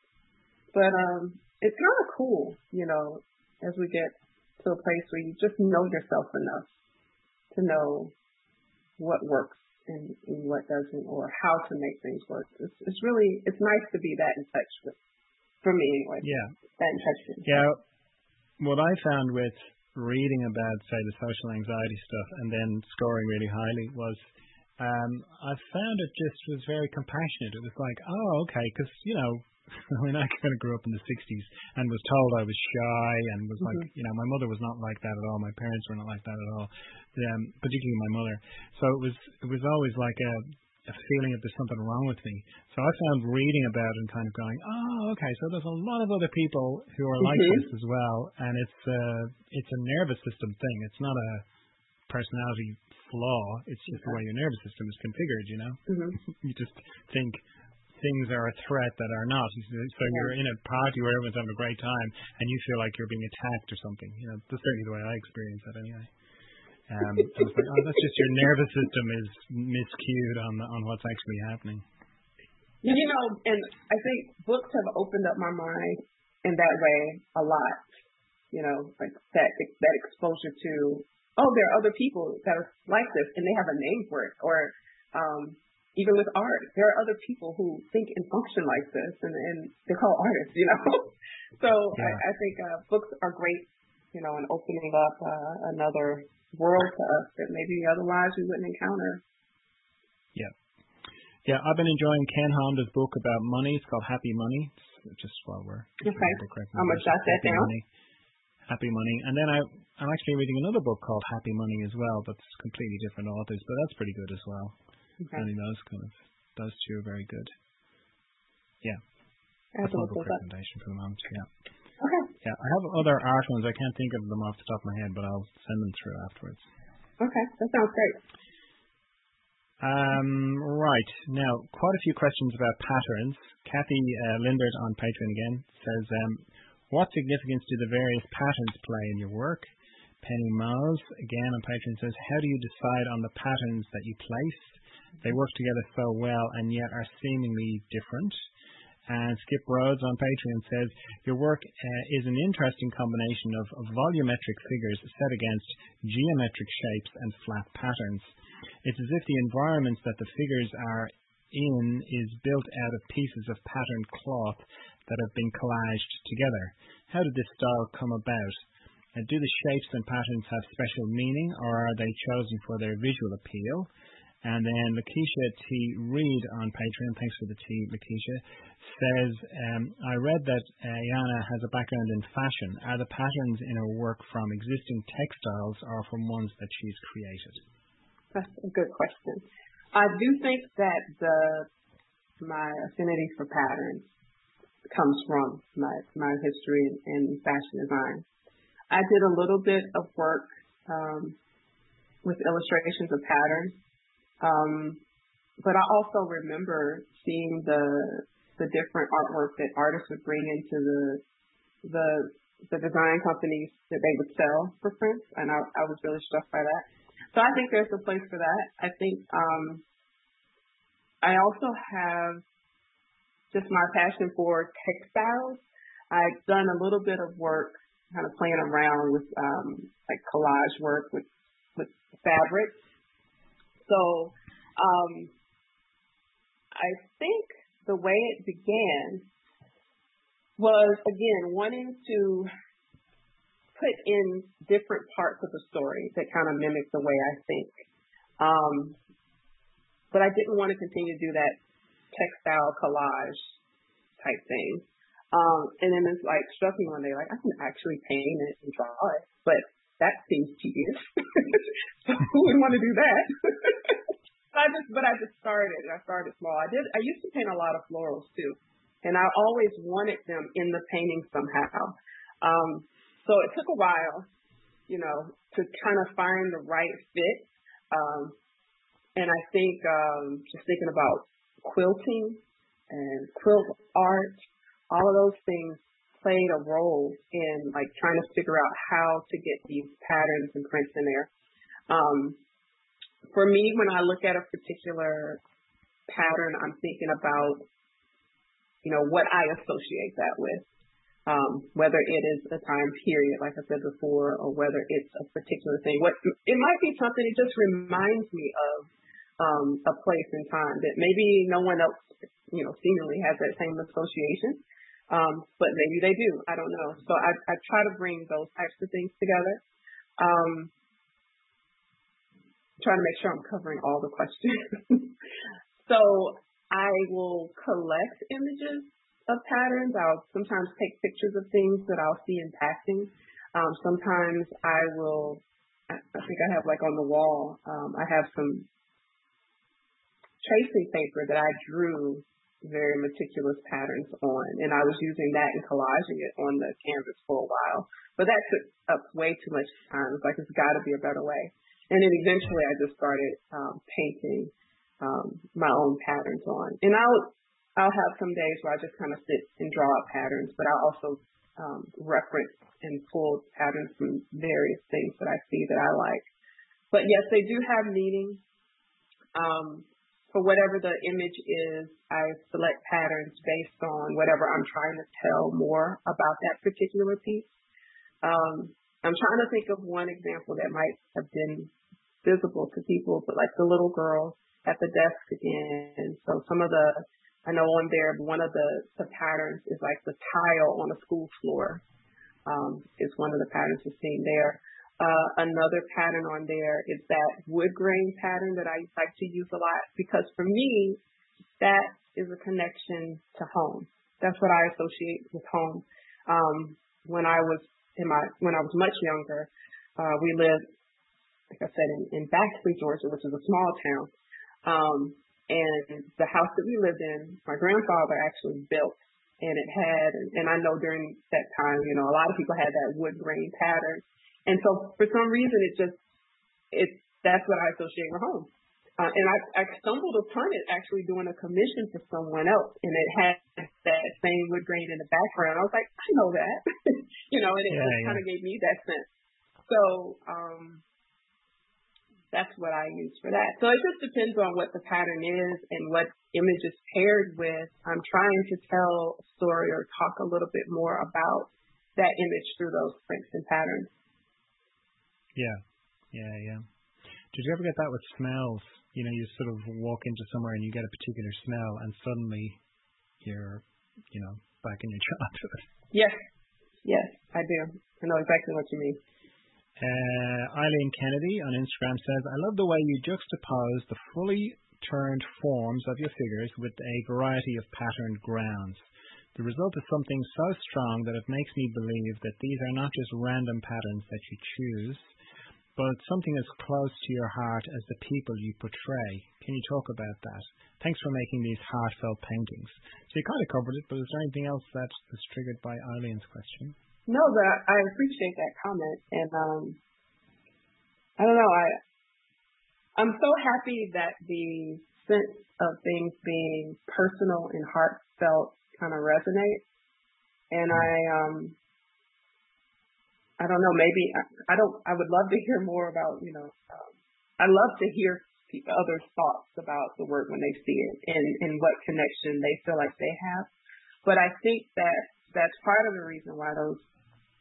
But um, it's kind of cool, you know, as we get to a place where you just know yourself enough to know what works. And, and what doesn't, or how to make things work. It's, it's really, it's nice to be that in touch with, for me anyway. Yeah. That in touch with. Yeah. What I found with reading about, say, the social anxiety stuff and then scoring really highly was, um, I found it just was very compassionate. It was like, oh, okay, because, you know, I mean, I kind of grew up in the sixties and was told I was shy and was mm-hmm. like, you know, my mother was not like that at all. My parents were not like that at all, um, particularly my mother. So it was it was always like a, a feeling that there's something wrong with me. So I found reading about it and kind of going, oh, okay, so there's a lot of other people who are mm-hmm. like this as well. And it's a, it's a nervous system thing. It's not a personality flaw. It's just the way your nervous system is configured, you know? Mm-hmm. You just think things are a threat that are not. So you're in a party where everyone's having a great time, and you feel like you're being attacked or something. You know, that's certainly the way I experience that anyway. Um, I was like, oh, that's just your nervous system is miscued on on what's actually happening. You know, and I think books have opened up my mind in that way a lot. You know, like that that exposure to, oh, there are other people that are like this, and they have a name for it, or um, even with art, there are other people who think and function like this, and, and they're called artists, you know. So yeah. I, I think uh, books are great, you know, in opening up uh, another world to us that maybe otherwise we wouldn't encounter. Yeah. Yeah, I've been enjoying Ken Honda's book about money. It's called Happy Money, just while we're... Okay, I'm going to jot that down. Money. Happy Money. And then I, I'm actually reading another book called Happy Money as well, but it's completely different authors, but that's pretty good as well. Okay. I mean, those kind of, those two are very good. Yeah. That's my book recommendation for the moment, yeah. Okay. Yeah, I have other art ones. I can't think of them off the top of my head, but I'll send them through afterwards. Okay, that sounds great. Um, right. Now, quite a few questions about patterns. Kathy uh, Lindert on Patreon again says, um, what significance do the various patterns play in your work? Penny Moes again on Patreon says, how do you decide on the patterns that you place? They work together so well and yet are seemingly different. And Skip Rhodes on Patreon says, your work uh, is an interesting combination of volumetric figures set against geometric shapes and flat patterns. It's as if the environments that the figures are in is built out of pieces of patterned cloth that have been collaged together. How did this style come about? And do the shapes and patterns have special meaning, or are they chosen for their visual appeal? And then Lakeisha T. Reed on Patreon, thanks for the T, Lakeisha, says, um, I read that Ayana has a background in fashion. Are the patterns in her work from existing textiles or from ones that she's created? That's a good question. I do think that the, my affinity for patterns comes from my, my history in fashion design. I did a little bit of work um, with illustrations of patterns. Um, but I also remember seeing the the different artwork that artists would bring into the the the design companies that they would sell for prints, and I, I was really struck by that. So I think there's a place for that. I think um, I also have just my passion for textiles. I've done a little bit of work, kind of playing around with um, like collage work with with fabrics. So um, I think the way it began was, again, wanting to put in different parts of the story that kind of mimic the way I think. Um, but I didn't want to continue to do that textile collage type thing. Um, and then it's like struck me one day, like I can actually paint it and draw it, but that seems tedious. So who would want to do that? I just, but I just started. I started small. I did. I used to paint a lot of florals too, and I always wanted them in the painting somehow. Um, so it took a while, you know, to kind of find the right fit. Um, and I think um, just thinking about quilting and quilt art, all of those things played a role in like trying to figure out how to get these patterns and prints in there. Um, for me, when I look at a particular pattern, I'm thinking about, you know, what I associate that with, um, whether it is a time period, like I said before, or whether it's a particular thing. What it might be something that just reminds me of um, a place and time that maybe no one else, you know, seemingly has that same association. Um, but maybe they do. I don't know. So I, I try to bring those types of things together. Um, trying to make sure I'm covering all the questions. So I will collect images of patterns. I'll sometimes take pictures of things that I'll see in passing. Um, sometimes I will, I think I have like on the wall, um, I have some tracing paper that I drew very meticulous patterns on, and I was using that and collaging it on the canvas for a while, but that took up way too much time. It's like, it's got to be a better way. And then eventually I just started um, painting um, my own patterns on. And I'll, I'll have some days where I just kind of sit and draw out patterns, but I also um, reference and pull patterns from various things that I see that I like. But yes, they do have meaning. Um, for whatever the image is, I select patterns based on whatever I'm trying to tell more about that particular piece. Um, I'm trying to think of one example that might have been visible to people, but like the little girl at the desk again. So some of the, I know on there, one of the, the patterns is like the tile on a school floor um, is one of the patterns you're seeing there. Uh, another pattern on there is that wood grain pattern that I like to use a lot, because for me, that is a connection to home. That's what I associate with home. Um, when I was In my, when I was much younger, uh, we lived, like I said, in, in Baxley, Georgia, which is a small town. Um, and the house that we lived in, my grandfather actually built, and it had, and I know during that time, you know, a lot of people had that wood grain pattern. And so for some reason, it just, it's, that's what I associate with home. Uh, and I, I stumbled upon it actually doing a commission for someone else, and it had that same wood grain in the background. I was like, I know that, you know, and it yeah, just yeah. kind of gave me that sense. So um, that's what I use for that. So it just depends on what the pattern is and what image is paired with. I'm trying to tell a story or talk a little bit more about that image through those prints and patterns. Yeah, yeah, yeah. Did you ever get that with smells? You know, you sort of walk into somewhere and you get a particular smell, and suddenly you're, you know, back in your childhood. Yes, yes, I do. I know exactly what you mean. Uh, Eileen Kennedy on Instagram says, I love the way you juxtapose the fully turned forms of your figures with a variety of patterned grounds. The result is something so strong that it makes me believe that these are not just random patterns that you choose, but something as close to your heart as the people you portray. Can you talk about that? Thanks for making these heartfelt paintings. So you kind of covered it, but is there anything else that was triggered by Eileen's question? No, but I appreciate that comment. And um, I don't know, I, I'm so happy that the sense of things being personal and heartfelt kind of resonates. And mm. I... Um, I don't know, maybe, I, I don't, I would love to hear more about, you know, um, I love to hear others' thoughts about the work when they see it and, and what connection they feel like they have. But I think that that's part of the reason why those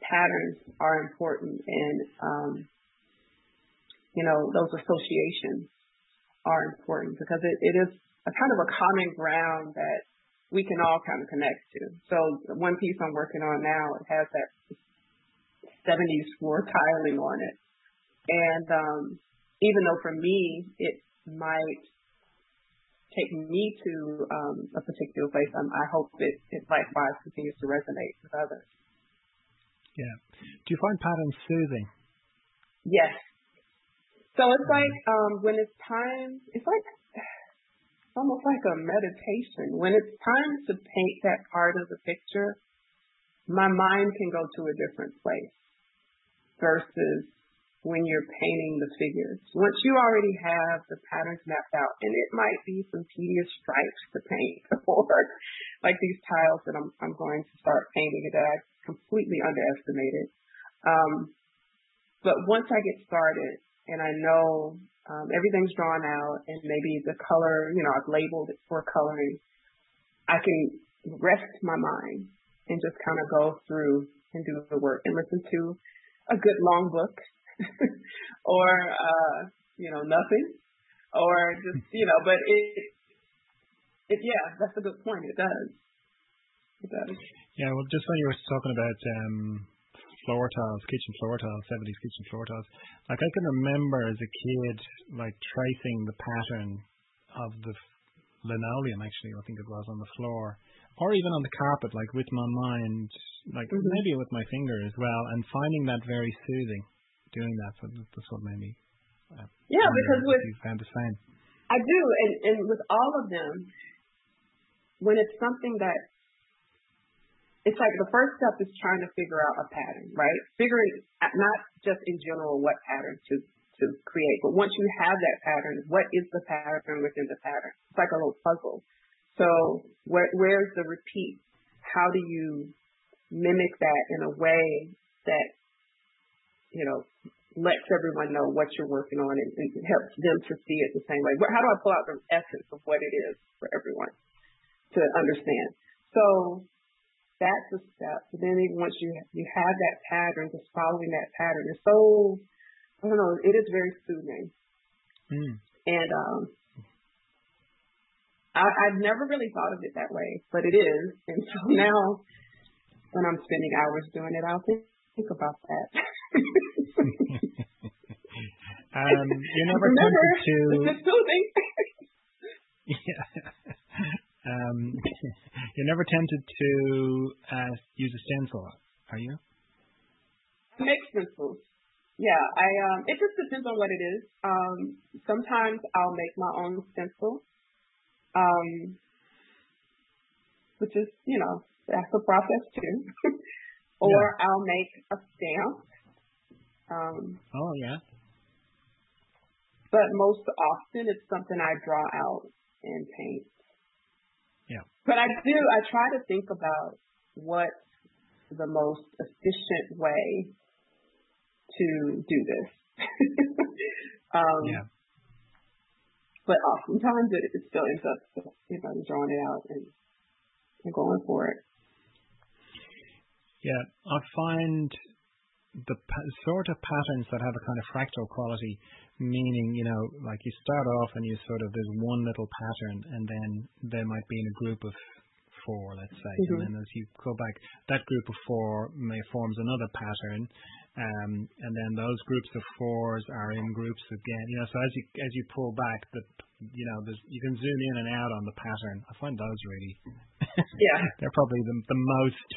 patterns are important, and, um, you know, those associations are important, because it, it is a kind of a common ground that we can all kind of connect to. So one piece I'm working on now, it has that seventies floor tiling on it, and um, even though for me it might take me to um, a particular place, um, I hope it, it likewise continues to resonate with others. Yeah. Do you find patterns soothing? Yes. So it's like um, when it's time, it's like almost like a meditation. When it's time to paint that part of the picture, my mind can go to a different place versus when you're painting the figures. Once you already have the patterns mapped out, and it might be some tedious stripes to paint, or like these tiles that I'm, I'm going to start painting that I completely underestimated. Um, but once I get started and I know um, everything's drawn out, and maybe the color, you know, I've labeled it for coloring, I can rest my mind and just kind of go through and do the work and listen to a good long book or, uh, you know, nothing, or just, you know, but it, it, yeah, that's a good point. It does. It does. Yeah. Well, just when you were talking about, um, floor tiles, kitchen floor tiles, seventies kitchen floor tiles, like I can remember as a kid, like tracing the pattern of the linoleum, actually, I think it was on the floor, or even on the carpet, like with my mind, like mm-hmm. maybe with my finger as well, and finding that very soothing, doing that. So that's what made me. Uh, yeah, because with you found the same. I do, and, and with all of them, when it's something that, it's like the first step is trying to figure out a pattern, right? Figuring not just in general what pattern to, to to create. But once you have that pattern, what is the pattern within the pattern? It's like a little puzzle. So where, where's the repeat? How do you mimic that in a way that, you know, lets everyone know what you're working on and, and helps them to see it the same way? How do I pull out the essence of what it is for everyone to understand? So that's a step. But then once you you have that pattern, just following that pattern is so, I don't know, it is very soothing. Mm. And um, I, I've never really thought of it that way, but it is. And so now when I'm spending hours doing it, I'll think, think about that. um, you're never remember, to... it's soothing. Yeah. Um, you're never tempted to uh, use a stencil, are you? I make stencils. Yeah, I. Um, it just depends on what it is. Um, sometimes I'll make my own stencil, um, which is, you know, that's a process too. Or yeah. I'll make a stamp. Um, oh, yeah. But most often it's something I draw out and paint. Yeah. But I do, I try to think about what the most efficient way to do this. um, yeah. But oftentimes it, it still ends up, you know, drawing it out and, and going for it. Yeah. I find the sort of patterns that have a kind of fractal quality, meaning, you know, like you start off and you sort of, there's one little pattern and then there might be in a group of four, let's say, mm-hmm. and then as you go back, that group of four may forms another pattern, um, and then those groups of fours are in groups again, you know, so as you as you pull back, the, you know, there's, you can zoom in and out on the pattern. I find those really, yeah, they're probably the, the most,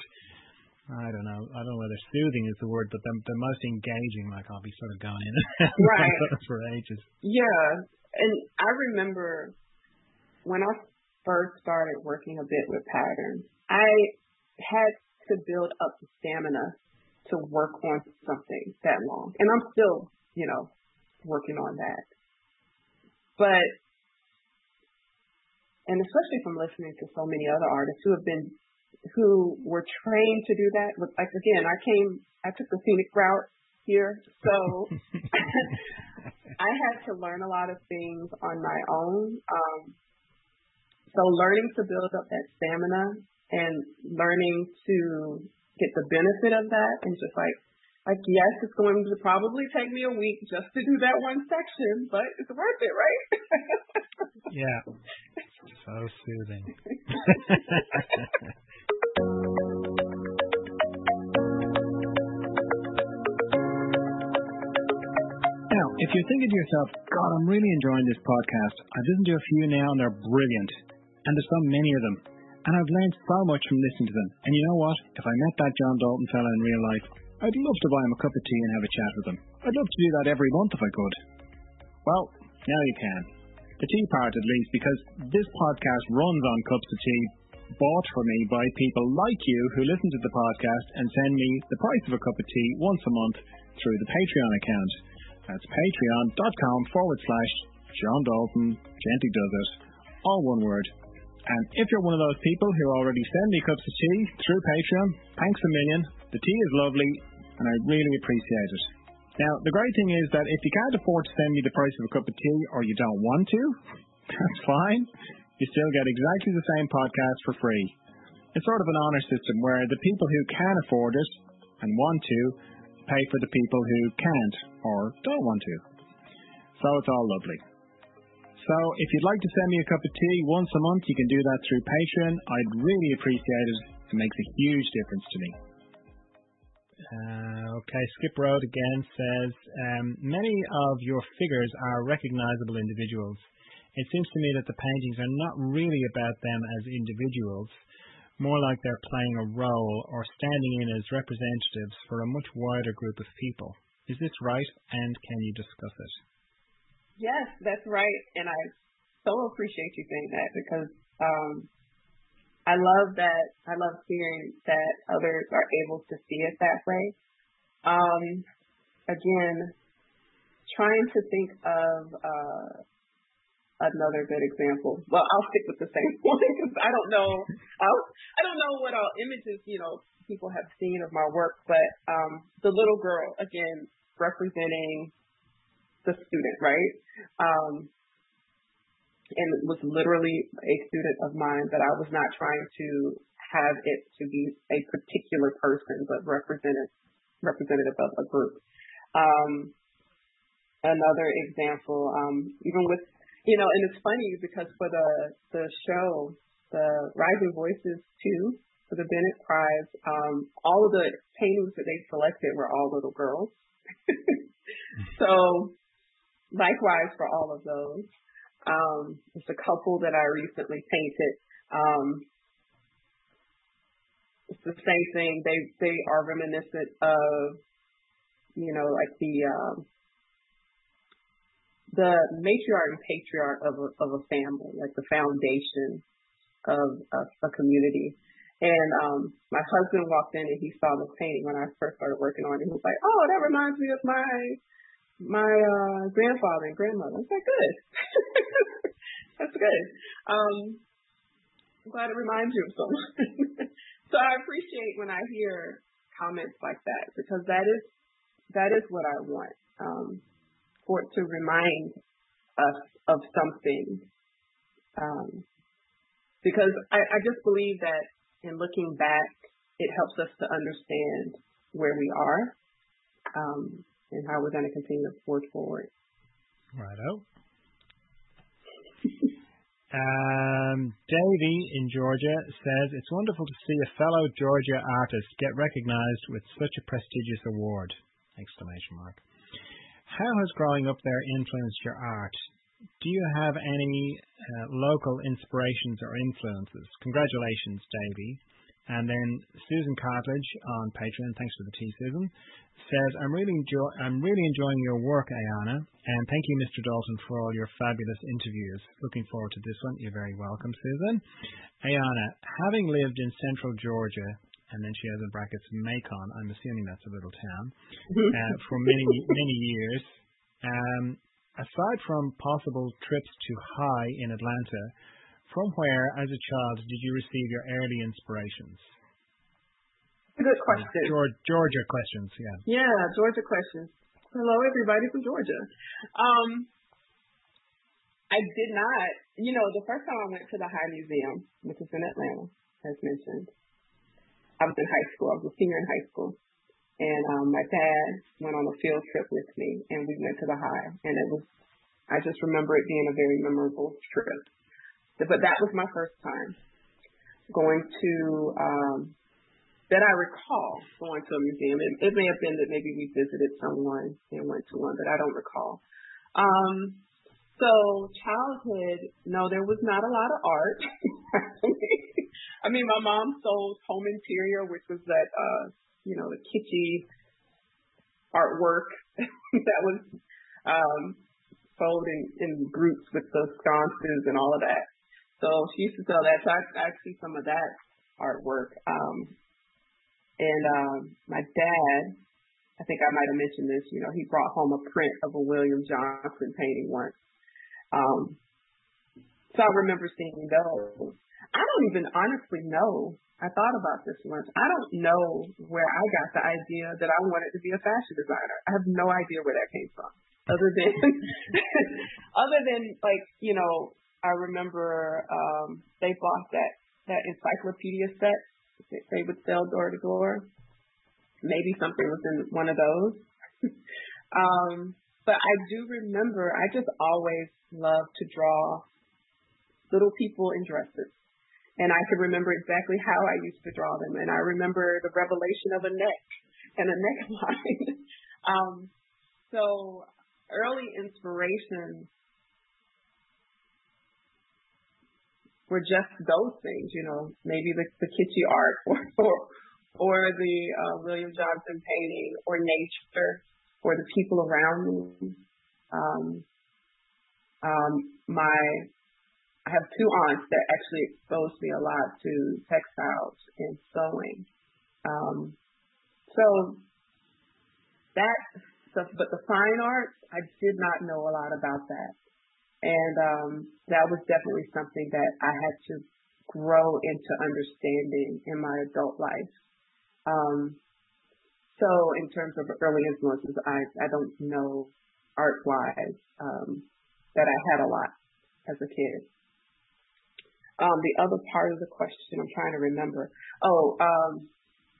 I don't know. I don't know whether soothing is the word, but the, the most engaging. Like I'll be sort of going in right. for ages. Yeah, and I remember when I first started working a bit with patterns, I had to build up the stamina to work on something that long, and I'm still, you know, working on that. But and especially from listening to so many other artists who have been. who were trained to do that. Like, again, I came, I took the scenic route here, so I had to learn a lot of things on my own. Um, so learning to build up that stamina and learning to get the benefit of that and just like, like, yes, it's going to probably take me a week just to do that one section, but it's worth it, right? Yeah. So soothing. Now, if you're thinking to yourself, God, I'm really enjoying this podcast. I've listened to a few now and they're brilliant. And there's so many of them. And I've learned so much from listening to them. And you know what? If I met that John Dalton fella in real life, I'd love to buy him a cup of tea and have a chat with him. I'd love to do that every month if I could. Well, now you can. The tea part at least, because this podcast runs on cups of tea bought for me by people like you who listen to the podcast and send me the price of a cup of tea once a month through the Patreon account. That's patreon.com forward slash John Dalton gently does it. All one word. And if you're one of those people who already send me cups of tea through Patreon, thanks a million. The tea is lovely and I really appreciate it. Now, the great thing is that if you can't afford to send me the price of a cup of tea or you don't want to, that's fine. You still get exactly the same podcast for free. It's sort of an honor system where the people who can afford it and want to pay for the people who can't or don't want to. So it's all lovely. So if you'd like to send me a cup of tea once a month, you can do that through Patreon. I'd really appreciate it. It makes a huge difference to me. Uh, okay, Skip Rode again says, um, many of your figures are recognizable individuals. It seems to me that the paintings are not really about them as individuals, more like they're playing a role or standing in as representatives for a much wider group of people. Is this right, and can you discuss it? Yes, that's right, and I so appreciate you saying that because um, I love that. I love hearing that others are able to see it that way. Um, again, trying to think of uh, another good example. Well, I'll stick with the same one because I don't know. I'll, I don't know what all images, you know, people have seen of my work, but um, the little girl, again, representing the student, right? Um, and it was literally a student of mine, but I was not trying to have it to be a particular person, but represented, representative of a group. Um, another example, um, even with, you know, and it's funny because for the, the show, the Rising Voices two, for the Bennett Prize, um, all of the paintings that they selected were all little girls. So likewise for all of those. Um, it's a couple that I recently painted. Um, it's the same thing. They they are reminiscent of, you know, like the um, the matriarch and patriarch of a, of a family, like the foundation of a, a community. And um, my husband walked in and he saw this painting when I first started working on it. He was like, "Oh, that reminds me of my my uh, grandfather and grandmother." I was like, "Good, that's good. Um, I'm glad it reminds you of someone." So I appreciate when I hear comments like that because that is that is what I want, um, for it to remind us of something. Um, because I, I just believe that. And looking back, it helps us to understand where we are um, and how we're going to continue to forge forward. Righto. um, Davey in Georgia says, "It's wonderful to see a fellow Georgia artist get recognized with such a prestigious award!" Exclamation mark. "How has growing up there influenced your art? Do you have any uh, local inspirations or influences? Congratulations, Davey." And then Susan Cartledge on Patreon, thanks for the tea, Susan, says, I'm really, enjoy- I'm really enjoying your work, Ayana, and thank you, Mister Dalton, for all your fabulous interviews. Looking forward to this one. You're very welcome, Susan. Ayana, having lived in central Georgia, and then she has in brackets Macon, I'm assuming that's a little town, uh, for many, many years, um, aside from possible trips to High in Atlanta, from where, as a child, did you receive your early inspirations? Good question. Uh, Georgia questions, yeah. Yeah, Georgia questions. Hello, everybody from Georgia. Um, I did not, you know, the first time I went to the High Museum, which is in Atlanta, as mentioned, I was in high school. I was a senior in high school. And um, my dad went on a field trip with me, and we went to the High. And it was, I just remember it being a very memorable trip. But that was my first time going to, um, that I recall going to a museum. It, it may have been that maybe we visited someone and went to one, but I don't recall. Um, so childhood, no, there was not a lot of art. I mean, my mom sold home interior, which was that, uh, you know, the kitschy artwork that was um, sold in, in groups with the sconces and all of that. So she used to sell that. So I, I see some of that artwork. Um, and um, my dad, I think I might have mentioned this, you know, he brought home a print of a William Johnson painting once. Um, so I remember seeing those. I don't even honestly know. I thought about this once. I don't know where I got the idea that I wanted to be a fashion designer. I have no idea where that came from. Other than, other than like, you know, I remember um, they bought that, that encyclopedia set that they would sell door to door. Maybe something was in one of those. um, but I do remember, I just always loved to draw little people in dresses. And I could remember exactly how I used to draw them. And I remember the revelation of a neck and a neckline. um, so early inspirations were just those things, you know, maybe the, the kitschy art or or, or the uh, William Johnson painting or nature or the people around me. Um, um, my... I have two aunts that actually exposed me a lot to textiles and sewing. Um, so that stuff, but the fine arts, I did not know a lot about that. And um, that was definitely something that I had to grow into understanding in my adult life. Um, so in terms of early influences, I, I don't know art-wise um, that I had a lot as a kid. Um, the other part of the question, I'm trying to remember. Oh, um,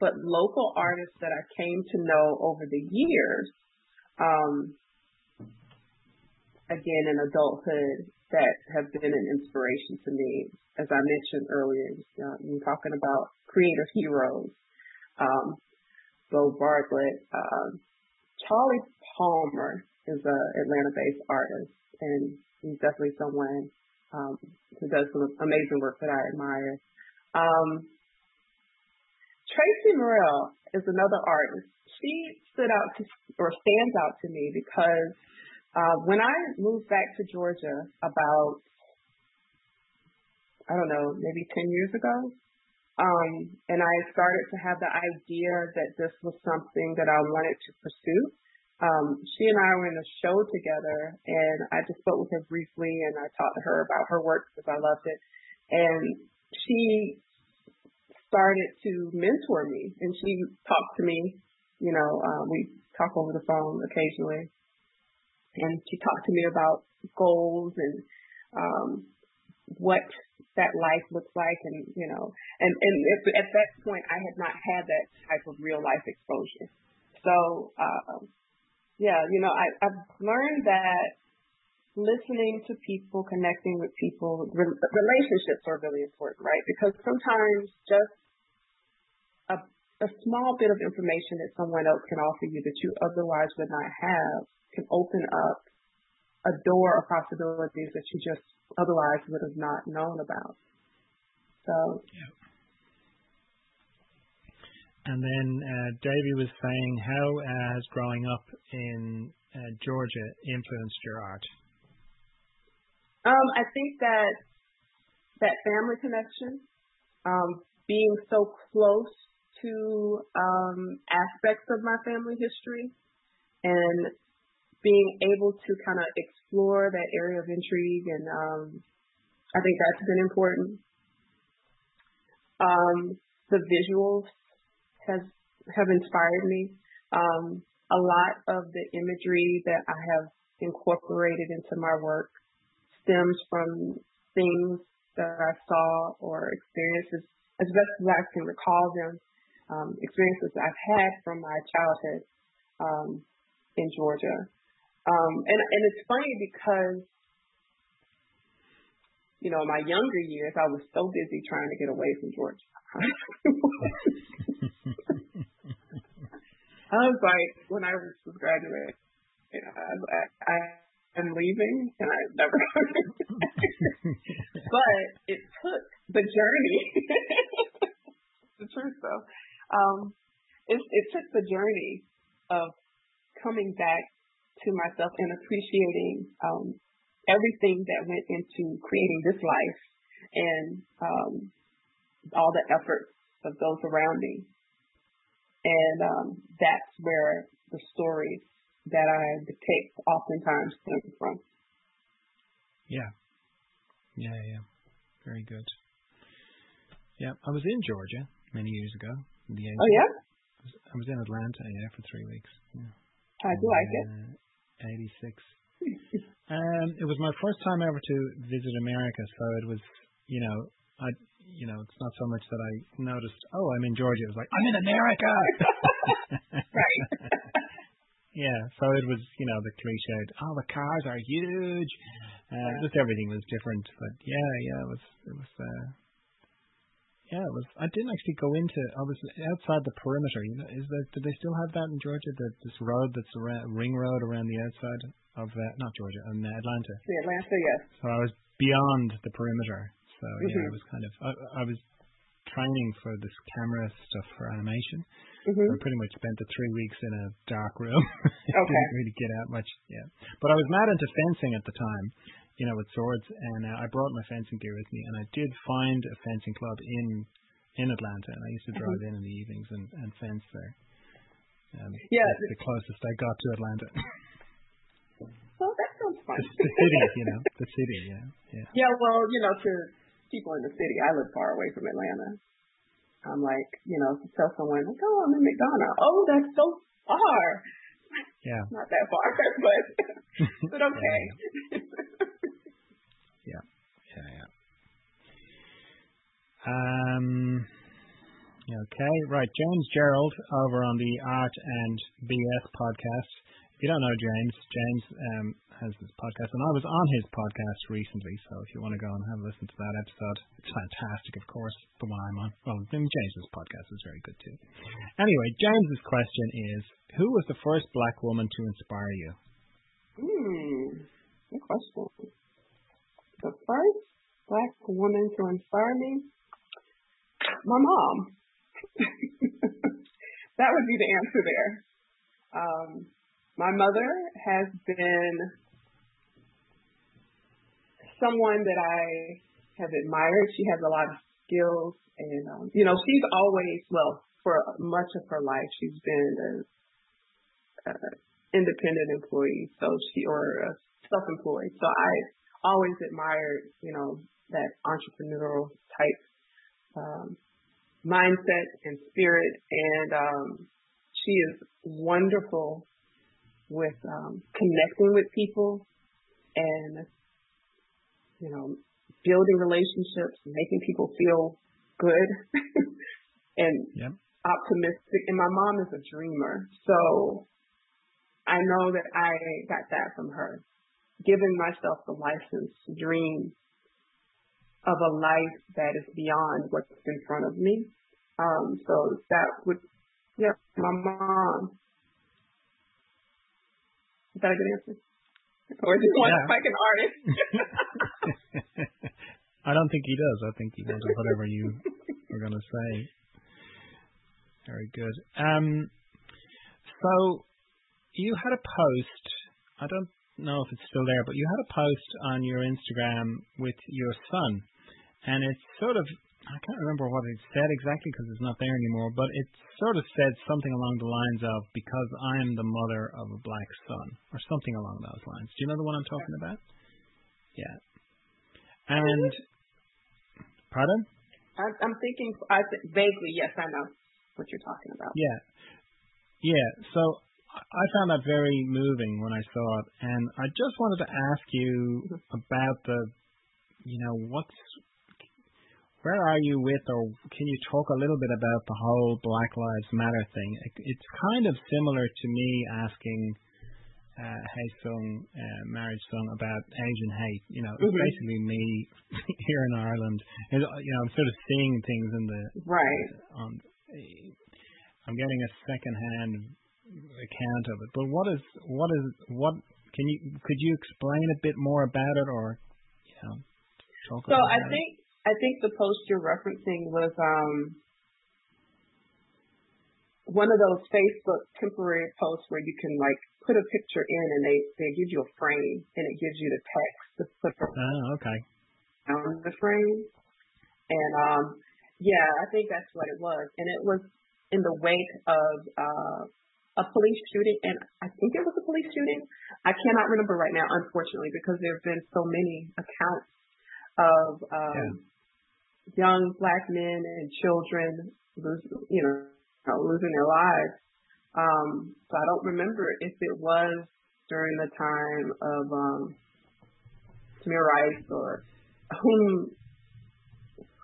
but local artists that I came to know over the years, um, again, in adulthood, that have been an inspiration to me. As I mentioned earlier, uh, you're talking about creative heroes, um, Bo Bartlett. Um, Charlie Palmer is an Atlanta-based artist, and he's definitely someone Um, who does some amazing work that I admire. Um, Tracy Morrell is another artist. She stood out to, or stands out to me because uh, when I moved back to Georgia about, I don't know, maybe ten years ago, um, and I started to have the idea that this was something that I wanted to pursue. Um, she and I were in a show together, and I just spoke with her briefly, and I talked to her about her work because I loved it. And she started to mentor me, and she talked to me. You know, uh, we talk over the phone occasionally, and she talked to me about goals and um, what that life looks like, and you know, and and at, at that point, I had not had that type of real life exposure, so. Uh, Yeah, you know, I, I've learned that listening to people, connecting with people, re relationships are really important, right? Because sometimes just a, a small bit of information that someone else can offer you that you otherwise would not have can open up a door of possibilities that you just otherwise would have not known about. So. Yeah. And then uh, Davey was saying, how uh, has growing up in uh, Georgia influenced your art? Um, I think that that family connection, um, being so close to um, aspects of my family history and being able to kind of explore that area of intrigue, and um, I think that's been important. Um, the visuals has have inspired me. Um, a lot of the imagery that I have incorporated into my work stems from things that I saw or experiences, as best as I can recall them, um, experiences I've had from my childhood um, in Georgia. Um, and, and it's funny because, you know, in my younger years, I was so busy trying to get away from Georgia. I was like, when I was graduating, you know, I, I, I am leaving, and I never. But it took the journey. The truth, though, um, it, it took the journey of coming back to myself and appreciating um, everything that went into creating this life, and um, all the efforts of those around me. And um, that's where the stories that I depict oftentimes come from. Yeah. Yeah, yeah. Very good. Yeah, I was in Georgia many years ago. In the eighties. Oh, yeah? I was, I was in Atlanta, yeah, for three weeks. Yeah. I do like it. eighty-six. um, it was my first time ever to visit America, so it was, you know, I... You know, it's not so much that I noticed, oh, I'm in Georgia. It was like, I'm in America. Right. Yeah. So it was, you know, the cliche, oh, the cars are huge. Uh, yeah. Just everything was different. But yeah, yeah, it was, it was, uh, yeah, it was, I didn't actually go into, I was outside the perimeter. You know, is that, do they still have that in Georgia? That this road that's around, ring road around the outside of, uh, not Georgia, um, Atlanta. The Atlanta, yes. So I was beyond the perimeter. So yeah, mm-hmm. I was kind of I, I was training for this camera stuff for animation. Mm-hmm. So I pretty much spent the three weeks in a dark room. Okay. Didn't really get out much. Yeah, but I was mad into fencing at the time, you know, with swords, and uh, I brought my fencing gear with me, and I did find a fencing club in in Atlanta, and I used to drive mm-hmm. in in the evenings and, and fence there. Um, yeah, the closest they got to Atlanta. Well, that sounds fun. The, the city, you know, the city, yeah, yeah. Yeah, well, you know, to people in the city, I live far away from Atlanta. I'm like, you know, to tell someone, like, oh, I'm in McDonough. Oh, that's so far. Yeah. Not that far, but, but okay. Yeah, yeah, yeah. Um... Okay, right. James Gerald over on the Art and B S podcast. If you don't know James, James um, has this podcast, and I was on his podcast recently, so if you want to go and have a listen to that episode, it's fantastic, of course, the one I'm on. Well, James's podcast is very good too. Anyway, James's question is, who was the first black woman to inspire you? Hmm, good question. The first black woman to inspire me? My mom. That would be the answer there. Um, my mother has been someone that I have admired. She has a lot of skills, and um, you know, she's always, well, for much of her life, she's been an independent employee, so she or a self-employed. So I always admired, you know, that entrepreneurial type. Um, mindset and spirit, and um, she is wonderful with um, connecting with people and, you know, building relationships, making people feel good and yep. optimistic. And my mom is a dreamer, so I know that I got that from her, giving myself the license to dream of a life that is beyond what's in front of me. Um, so that would, yeah, my mom. Is that a good answer? Or do you want to like an artist? I don't think he does. I think he does whatever you were going to say. Very good. Um, so you had a post, I don't know if it's still there, but you had a post on your Instagram with your son. And it's sort of, I can't remember what it said exactly because it's not there anymore, but it sort of said something along the lines of, because I'm the mother of a black son, or something along those lines. Do you know the one I'm talking about? Yeah. And, pardon? I'm thinking, I th- vaguely, yes, I know what you're talking about. Yeah. Yeah, so I found that very moving when I saw it, and I just wanted to ask you about the, you know, what's, where are you with, or can you talk a little bit about the whole Black Lives Matter thing? It's kind of similar to me asking uh, Hey Sung, uh, Marriage Sung, about Asian hate. You know, mm-hmm. It's basically me here in Ireland. And, you know, I'm sort of seeing things in the right. Uh, on, I'm getting a secondhand account of it. But what is what is what? Can you could you explain a bit more about it, or you know, talk so about I it? think. I think the post you're referencing was um, one of those Facebook temporary posts where you can, like, put a picture in and they, they give you a frame and it gives you the text to put oh, okay. on the frame. And, um, yeah, I think that's what it was. And it was in the wake of uh, a police shooting, and I think it was a police shooting. I cannot remember right now, unfortunately, because there have been so many accounts of um, yeah. young black men and children, lose, you know, losing their lives. Um, so I don't remember if it was during the time of um, Tamir Rice or whom,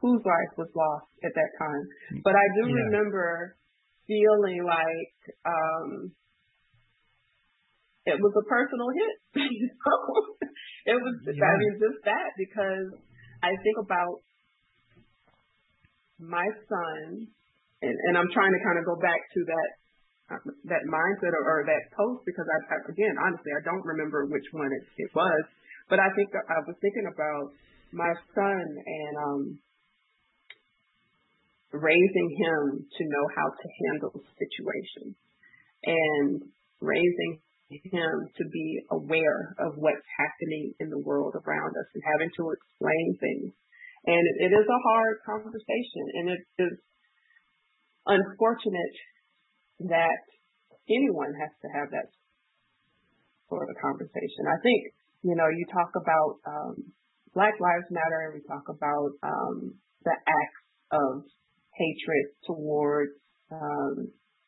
whose life was lost at that time. But I do yeah. remember feeling like um, it was a personal hit. It was, yeah. I mean, just that, because I think about my son, and, and I'm trying to kind of go back to that uh, that mindset or, or that post, because, I, I again, honestly, I don't remember which one it, it was, but I think I was thinking about my son and um, raising him to know how to handle situations and raising him to be aware of what's happening in the world around us and having to explain things. And it, it is a hard conversation, and it is unfortunate that anyone has to have that sort of conversation. I think, you know, you talk about um, Black Lives Matter, and we talk about um, the acts of hatred towards um,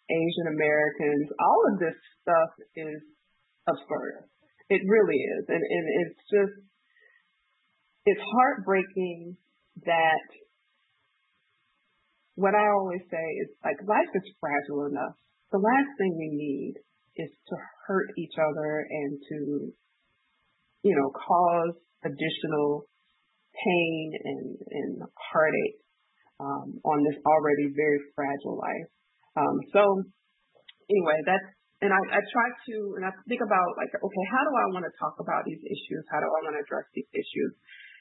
Asian Americans. All of this stuff is absurd. It really is. And, and it's just, it's heartbreaking that what I always say is, like, life is fragile enough. The last thing we need is to hurt each other and to, you know, cause additional pain and, and heartache um, on this already very fragile life. Um, so anyway, that's, and I, I try to, and I think about, like, okay, how do I want to talk about these issues? How do I want to address these issues?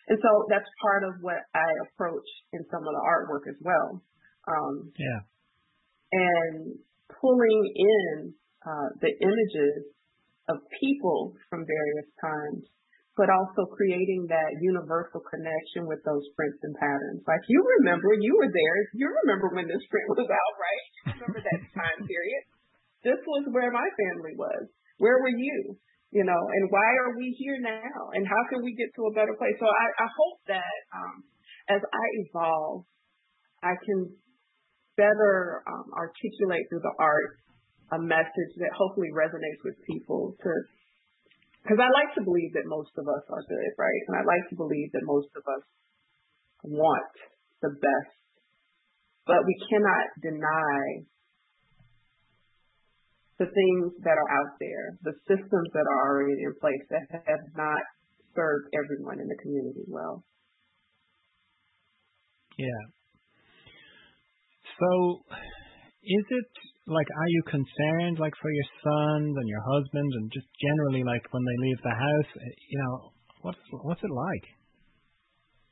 And so that's part of what I approach in some of the artwork as well. Um, yeah. And pulling in uh, the images of people from various times, but also creating that universal connection with those prints and patterns. Like, you remember, you were there. You remember when this print was out, right? You remember that time period. This was where my family was. Where were you? You know, and why are we here now? And how can we get to a better place? So I, I hope that um, as I evolve, I can better um, articulate through the art a message that hopefully resonates with people. To, because I like to believe that most of us are good, right? And I like to believe that most of us want the best, but we cannot deny the things that are out there, the systems that are already in place that have not served everyone in the community well. Yeah. So is it, like, are you concerned, like, for your sons and your husband and just generally, like, when they leave the house, you know, what's, what's it like?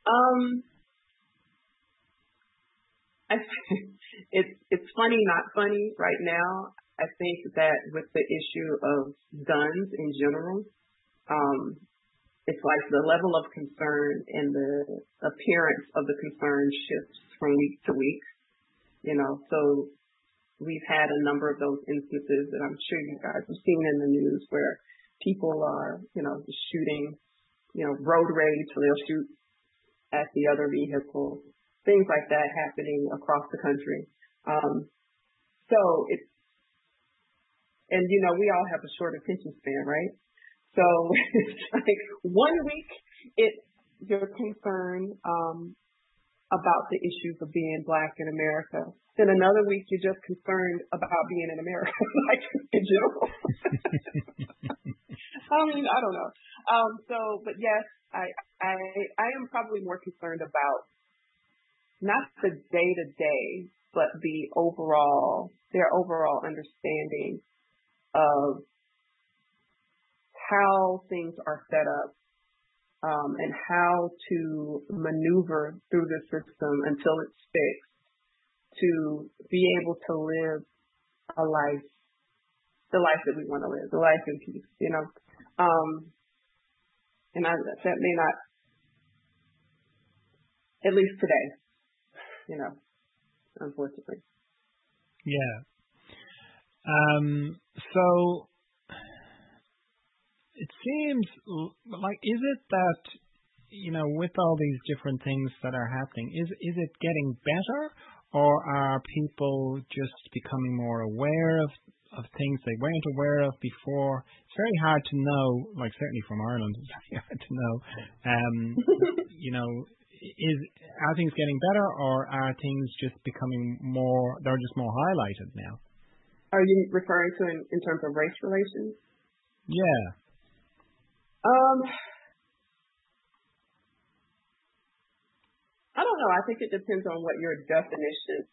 Um, I, it's, it's funny, not funny right now. I think that with the issue of guns in general, um, it's like the level of concern and the appearance of the concern shifts from week to week, you know. So we've had a number of those instances that I'm sure you guys have seen in the news where people are, you know, shooting, you know, road rage, so they'll shoot at the other vehicle, things like that happening across the country. Um, so it's, and, you know, we all have a short attention span, right? So it's like one week it's your concern um, about the issues of being Black in America. Then another week you're just concerned about being in America, like, in general. I mean, I don't know. Um, so, but yes, I, I I am probably more concerned about not the day-to-day, but the overall, their overall understanding of how things are set up um, and how to maneuver through the system until it's fixed to be able to live a life, the life that we want to live, the life in peace, you know. Um, and I, that may not, at least today, you know, unfortunately. Yeah. Um, so it seems like, is it that, you know, with all these different things that are happening, is is it getting better, or are people just becoming more aware of, of things they weren't aware of before? It's very hard to know, like, certainly from Ireland, it's very hard to know, um, you know, is, are things getting better, or are things just becoming more, they're just more highlighted now? Are you referring to in, in terms of race relations? Yeah. Um, I don't know. I think it depends on what your definition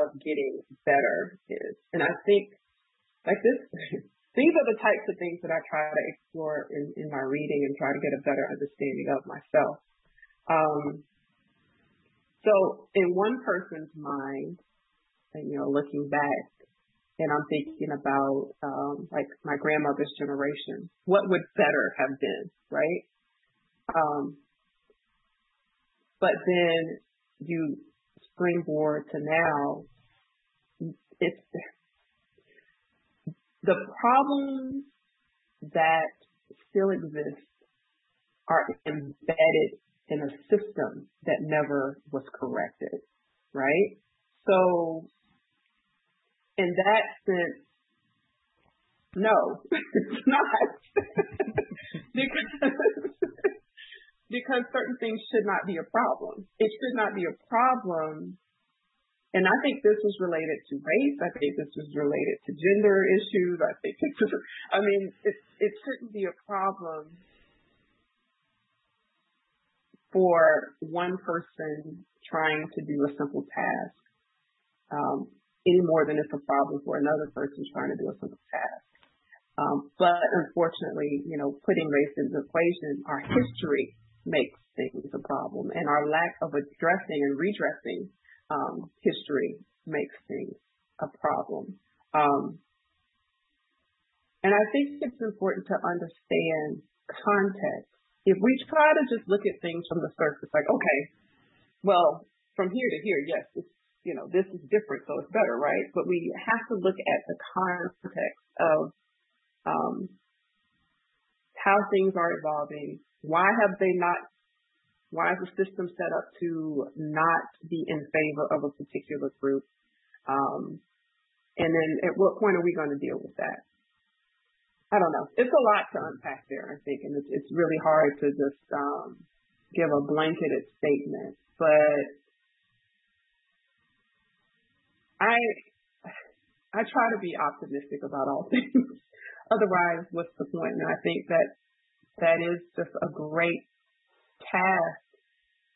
of getting better is. And I think, like, this, these are the types of things that I try to explore in, in my reading and try to get a better understanding of myself. Um, so in one person's mind, and, you know, looking back, and I'm thinking about, um, like, my grandmother's generation. What would better have been, right? Um, but then you springboard to now. It's the problems that still exist are embedded in a system that never was corrected, right? So in that sense, no, it's not. because, because certain things should not be a problem. It should not be a problem. And I think this was related to race. I think this was related to gender issues. I think, I mean, it, it shouldn't be a problem for one person trying to do a simple task um, any more than it's a problem for another person trying to do a simple task. Um, but unfortunately, you know, putting race into the equation, our history makes things a problem, and our lack of addressing and redressing Um, history makes things a problem. Um, and I think it's important to understand context. If we try to just look at things from the surface, like, okay, well, from here to here, yes, it's, you know, this is different, so it's better, right? But we have to look at the context of um, how things are evolving. Why have they not Why is the system set up to not be in favor of a particular group? Um, and then at what point are we going to deal with that? I don't know. It's a lot to unpack there, I think, and it's, it's really hard to just um, give a blanketed statement. But I I try to be optimistic about all things. Otherwise, what's the point? And I think that that is just a great task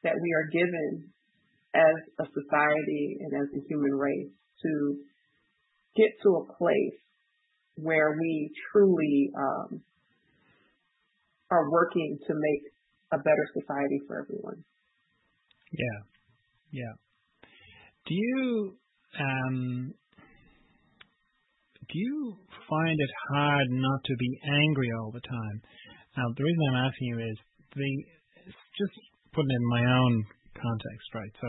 that we are given as a society and as a human race, to get to a place where we truly um, are working to make a better society for everyone. Yeah, yeah. Do you um, do you find it hard not to be angry all the time? Now, the reason I'm asking you is the just putting in my own context, right? So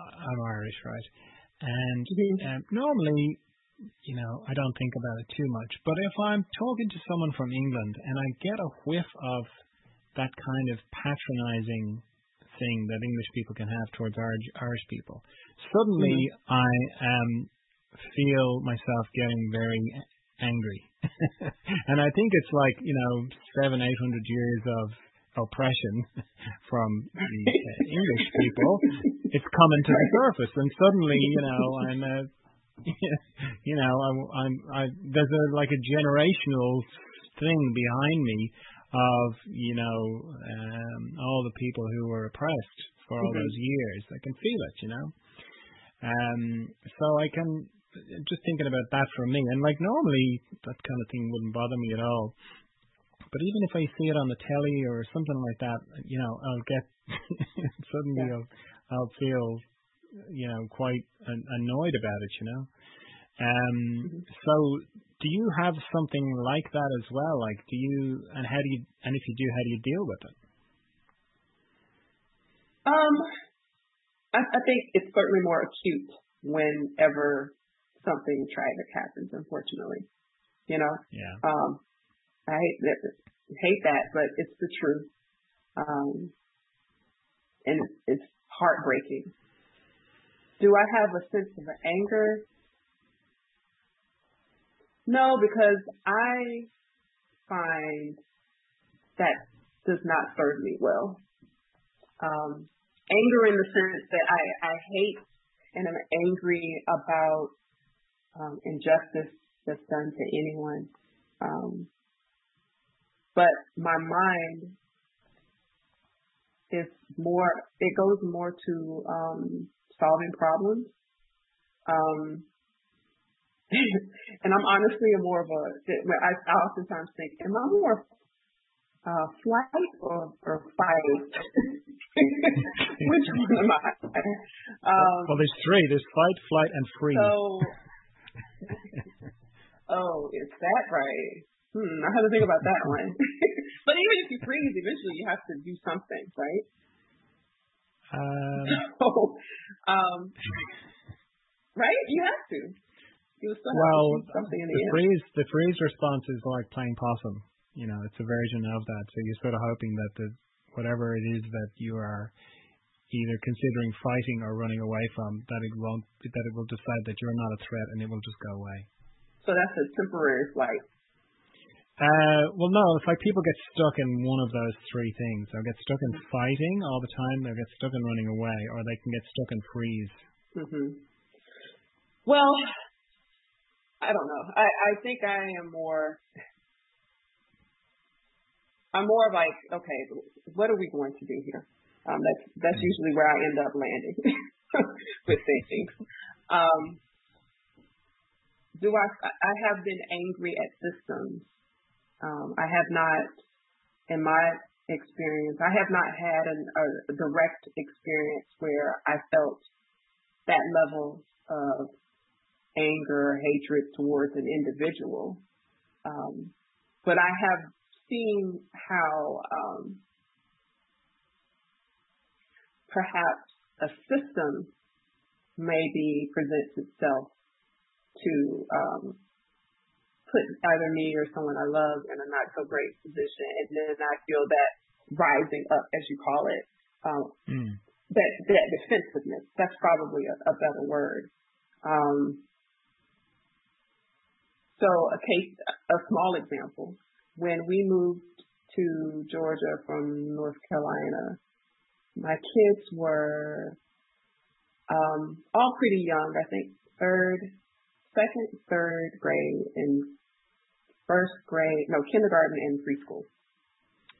I'm Irish, right? And mm-hmm. um, normally, you know, I don't think about it too much. But if I'm talking to someone from England and I get a whiff of that kind of patronizing thing that English people can have towards Irish people, suddenly mm-hmm. I um, feel myself getting very angry. And I think it's like, you know, seven, eight hundred years of oppression from the uh, English people, it's coming to the surface, and suddenly, you know, I'm, a, you know, I'm, I'm, I, there's a, like a generational thing behind me of, you know, um, all the people who were oppressed for all mm-hmm. those years. I can feel it, you know. Um, so I can, just thinking about that for me, and like normally that kind of thing wouldn't bother me at all. But even if I see it on the telly or something like that, you know, I'll get suddenly yeah. I'll, I'll feel, you know, quite an, annoyed about it, you know. Um, mm-hmm. So do you have something like that as well? Like, do you, and how do you, and if you do, how do you deal with it? Um, I, I think it's certainly more acute whenever something tragic happens, unfortunately, you know. Yeah. Um, I hate that, hate that, but it's the truth, um, and it's heartbreaking. Do I have a sense of anger? No, because I find that does not serve me well. Um, anger in the sense that I, I hate and I'm angry about um, injustice that's done to anyone. Um, But my mind is more, it goes more to um, solving problems. Um, and I'm honestly more of a, I, I oftentimes think, am I more uh, flight or, or fight? Which one am I? Um, well, there's three. There's fight, flight, and freeze. So, oh, is that right? Hmm, I had to think about that one. But even if you freeze, eventually you have to do something, right? Uh, so, um, right? You have to. You'll still well, have to do something in the, the end. Freeze, the freeze response is like playing possum. You know, it's a version of that. So you're sort of hoping that the whatever it is that you are either considering fighting or running away from, that it won't, that it will decide that you're not a threat and it will just go away. So that's a temporary flight. Uh, well, no, it's like people get stuck in one of those three things. They'll get stuck in fighting all the time, they'll get stuck in running away, or they can get stuck in freeze. Mm-hmm. Well, I don't know. I, I think I am more, I'm more like, okay, what are we going to do here? Um, that's, that's mm-hmm. usually where I end up landing with things. Um, do I, I have been angry at systems. Um, I have not, in my experience, I have not had an, a direct experience where I felt that level of anger, hatred towards an individual. Um, but I have seen how um, perhaps a system maybe presents itself to um put either me or someone I love in a not so great position, and then I feel that rising up, as you call it, um, mm. that that defensiveness. That's probably a, a better word. Um, so a case, a small example. When we moved to Georgia from North Carolina, my kids were um, all pretty young. I think third, second, third grade, and first grade, no, kindergarten and preschool.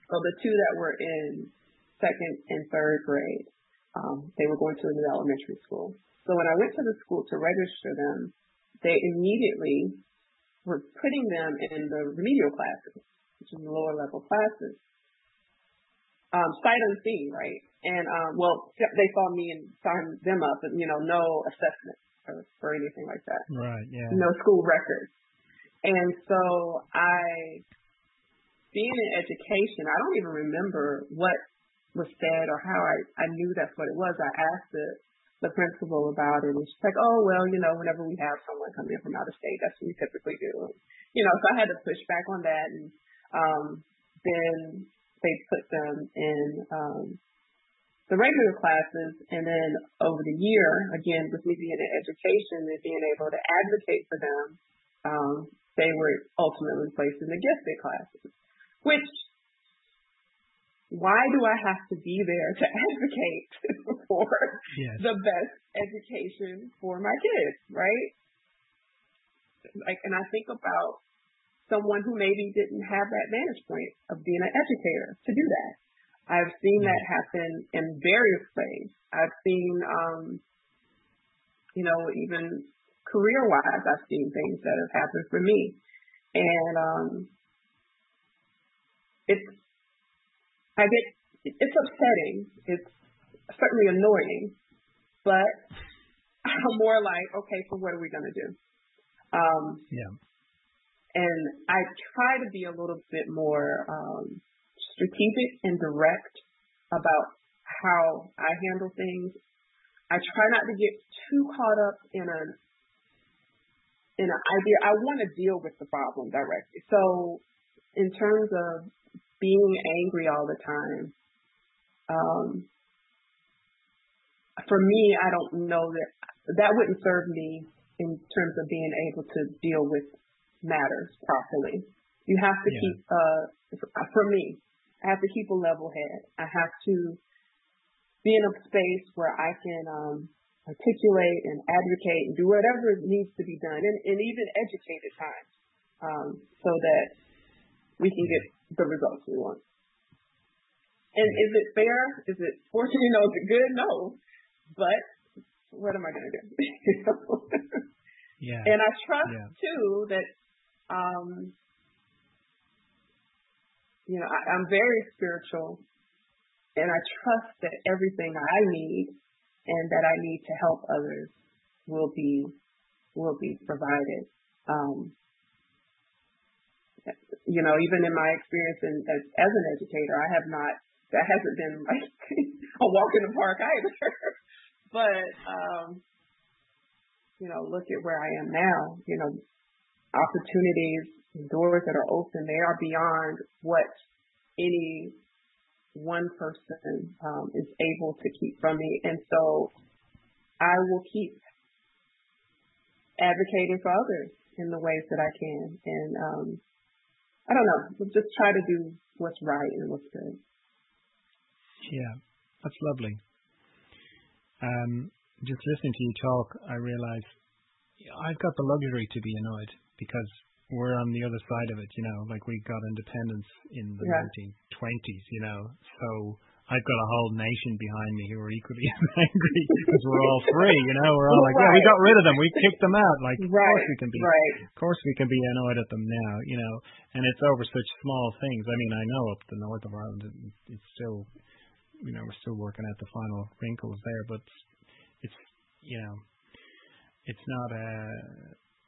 So the two that were in second and third grade, um, they were going to a new elementary school. So when I went to the school to register them, they immediately were putting them in the remedial classes, which is the lower level classes. Um, sight unseen, right? And, um, well, they saw me and signed them up, and, you know, no assessment or, or anything like that. Right, yeah. No school records. And so I, being in education, I don't even remember what was said or how I, I knew that's what it was. I asked the, the principal about it, and she's like, oh, well, you know, whenever we have someone come in from out of state, that's what we typically do. You know, so I had to push back on that, and um, then they put them in um, the regular classes. And then over the year, again, with me being in education and being able to advocate for them, Um, they were ultimately placed in the gifted classes, which, why do I have to be there to advocate for yes. the best education for my kids, right? Like, and I think about someone who maybe didn't have that vantage point of being an educator to do that. I've seen mm-hmm. that happen in various ways. I've seen, um, you know, even career-wise, I've seen things that have happened for me, and um, it's I get it's upsetting. It's certainly annoying, but I'm more like, okay, so what are we gonna do? Um, yeah. And I try to be a little bit more um, strategic and direct about how I handle things. I try not to get too caught up in a in an idea. I want to deal with the problem directly. So in terms of being angry all the time, um, for me, I don't know that that wouldn't serve me in terms of being able to deal with matters properly. You have to yeah. keep, uh, for me, I have to keep a level head. I have to be in a space where I can, um, articulate and advocate and do whatever needs to be done, and, and even educated times, um, so that we can get the results we want. And is it fair? Is it fortunate? You know, is it good? No. But what am I going to do? yeah. And I trust, yeah. too, that, um, you know, I, I'm very spiritual, and I trust that everything I need and that I need to help others will be will be provided. Um, you know, even in my experience in, as, as an educator, I have not, that hasn't been like a walk in the park either. But um, you know, look at where I am now. You know, opportunities, doors that are open, they are beyond what any one person um, is able to keep from me. And so I will keep advocating for others in the ways that I can. And um, I don't know, just try to do what's right and what's good. Yeah, that's lovely. Um, just listening to you talk, I realize I've got the luxury to be annoyed because we're on the other side of it, you know, like we got independence in the yeah. nineteen twenties, you know, so I've got a whole nation behind me who are equally angry because we're all free, you know, we're all like, right. well, we got rid of them, we kicked them out, like, right. of course we can be, right. of course we can be annoyed at them now, you know, and it's over such small things. I mean, I know up the north of Ireland, it's still, you know, we're still working out the final wrinkles there, but it's, you know, it's not a,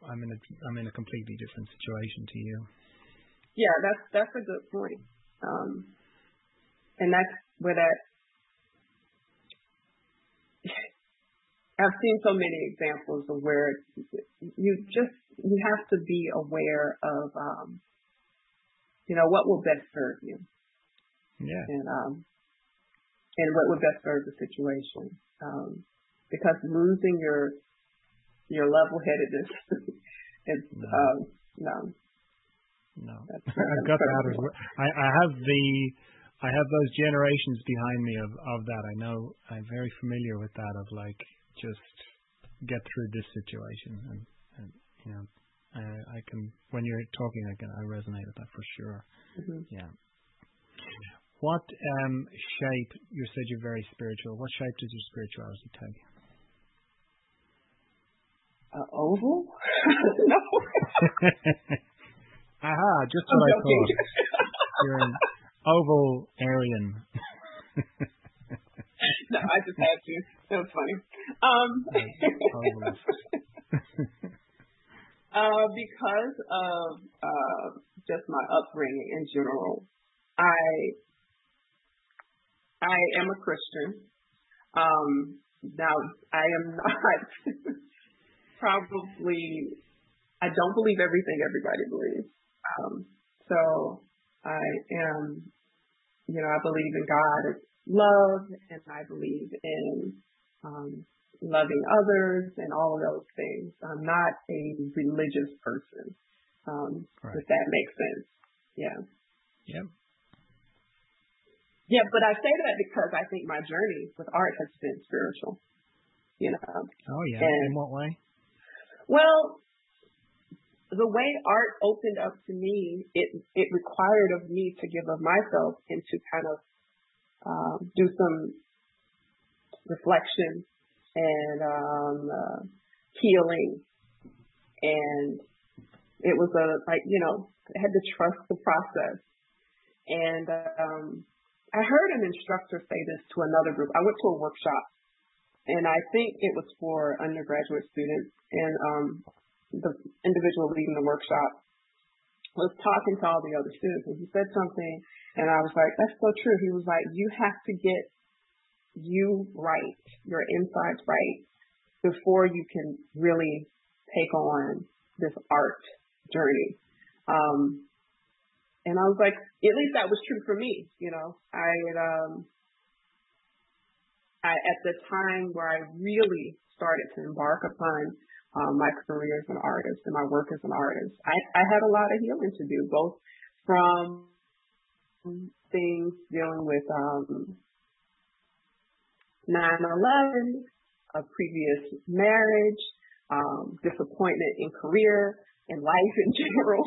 I'm in a, I'm in a completely different situation to you. Yeah, that's, that's a good point. Um, and that's where that, I've seen so many examples of where you just, you have to be aware of, um, you know, what will best serve you. Yeah. And, um, and what would best serve the situation. Um, because losing your, your level-headedness. it's no. Um, no. No. I've got that as well. I, I have the, I have those generations behind me of, of that. I know I'm very familiar with that of like, just get through this situation. And, and you know, I, I can, when you're talking, I can, I resonate with that for sure. Mm-hmm. Yeah. What um, shape, you said you're very spiritual. What shape does your spirituality take? Uh, oval? No. Aha, just what I thought. You're an oval Aryan. No, I just had to. That was funny. Um, uh, because of uh, just my upbringing in general, I I am a Christian. Um, now, I am not... Probably, I don't believe everything everybody believes. Um, so I am, you know, I believe in God's love, and I believe in um, loving others and all of those things. I'm not a religious person, um, right. if that makes sense. Yeah. Yeah. Yeah, but I say that because I think my journey with art has been spiritual, you know. Oh, yeah. And in what way? Well, the way art opened up to me, it it required of me to give of myself and to kind of um, do some reflection and um, uh, healing, and it was a like you know I had to trust the process. And um, I heard an instructor say this to another group. I went to a workshop, and I think it was for undergraduate students. And um, the individual leading the workshop was talking to all the other students, and he said something, and I was like, that's so true. He was like, you have to get you right, your insides right, before you can really take on this art journey. Um, and I was like, at least that was true for me, you know. I had, um, I at the time where I really started to embark upon um, my career as an artist and my work as an artist, I, I had a lot of healing to do, both from things dealing with um, nine eleven, a previous marriage, um, disappointment in career and life in general,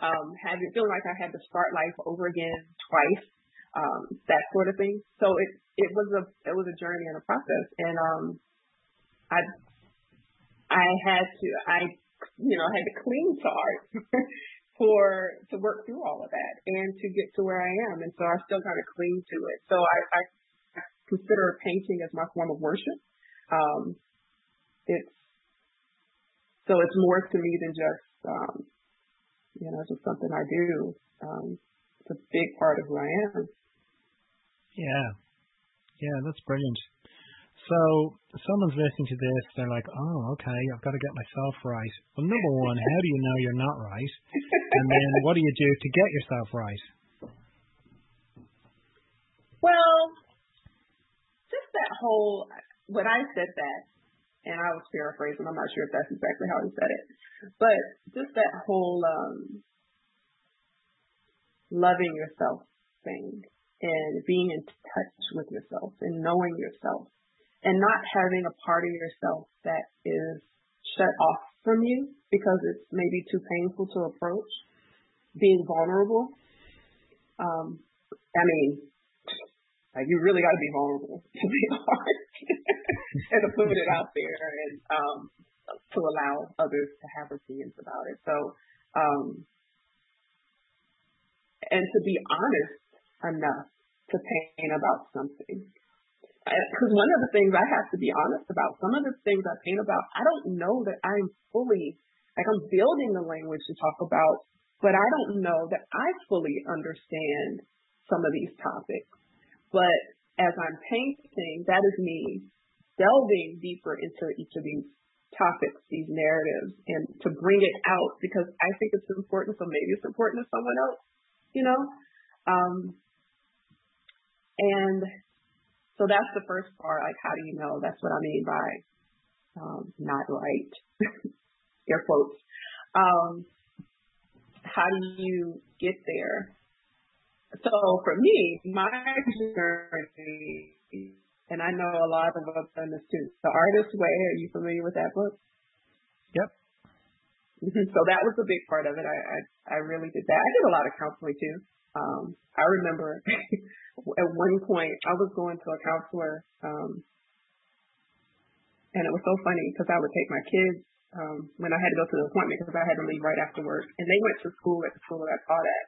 um, having feeling like I had to start life over again twice, um, that sort of thing. So it it was a it was a journey and a process, and um, I I had to I you know I had to cling to art for to work through all of that and to get to where I am, and so I still kind of cling to it. So I, I consider painting as my form of worship. Um, it's so it's more to me than just um, you know just something I do. Um, it's a big part of who I am. Yeah, yeah, that's brilliant. So someone's listening to this, they're like, oh, okay, I've got to get myself right. Well, number one, how do you know you're not right? And then what do you do to get yourself right? Well, just that whole, when I said that, and I was paraphrasing, I'm not sure if that's exactly how he said it, but just that whole um, loving yourself thing and being in touch with yourself and knowing yourself. And not having a part of yourself that is shut off from you because it's maybe too painful to approach. Being vulnerable. Um, I mean, like you really got to be vulnerable to be honest, and to put it out there and um, to allow others to have opinions about it. So, um, and to be honest enough to pain about something. Because one of the things I have to be honest about, some of the things I paint about, I don't know that I'm fully, like I'm building the language to talk about, but I don't know that I fully understand some of these topics. But as I'm painting, that is me delving deeper into each of these topics, these narratives, and to bring it out because I think it's important, so maybe it's important to someone else, you know? Um, and... So that's the first part, like, how do you know? That's what I mean by um, not right, air quotes. Um, how do you get there? So for me, my journey, and I know a lot of us done this too, The Artist's Way, are you familiar with that book? Yep. So that was a big part of it. I, I, I really did that. I did a lot of counseling too. Um, I remember at one point I was going to a counselor, um, and it was so funny because I would take my kids um, when I had to go to the appointment because I had to leave right after work, and they went to school at the school that I taught at.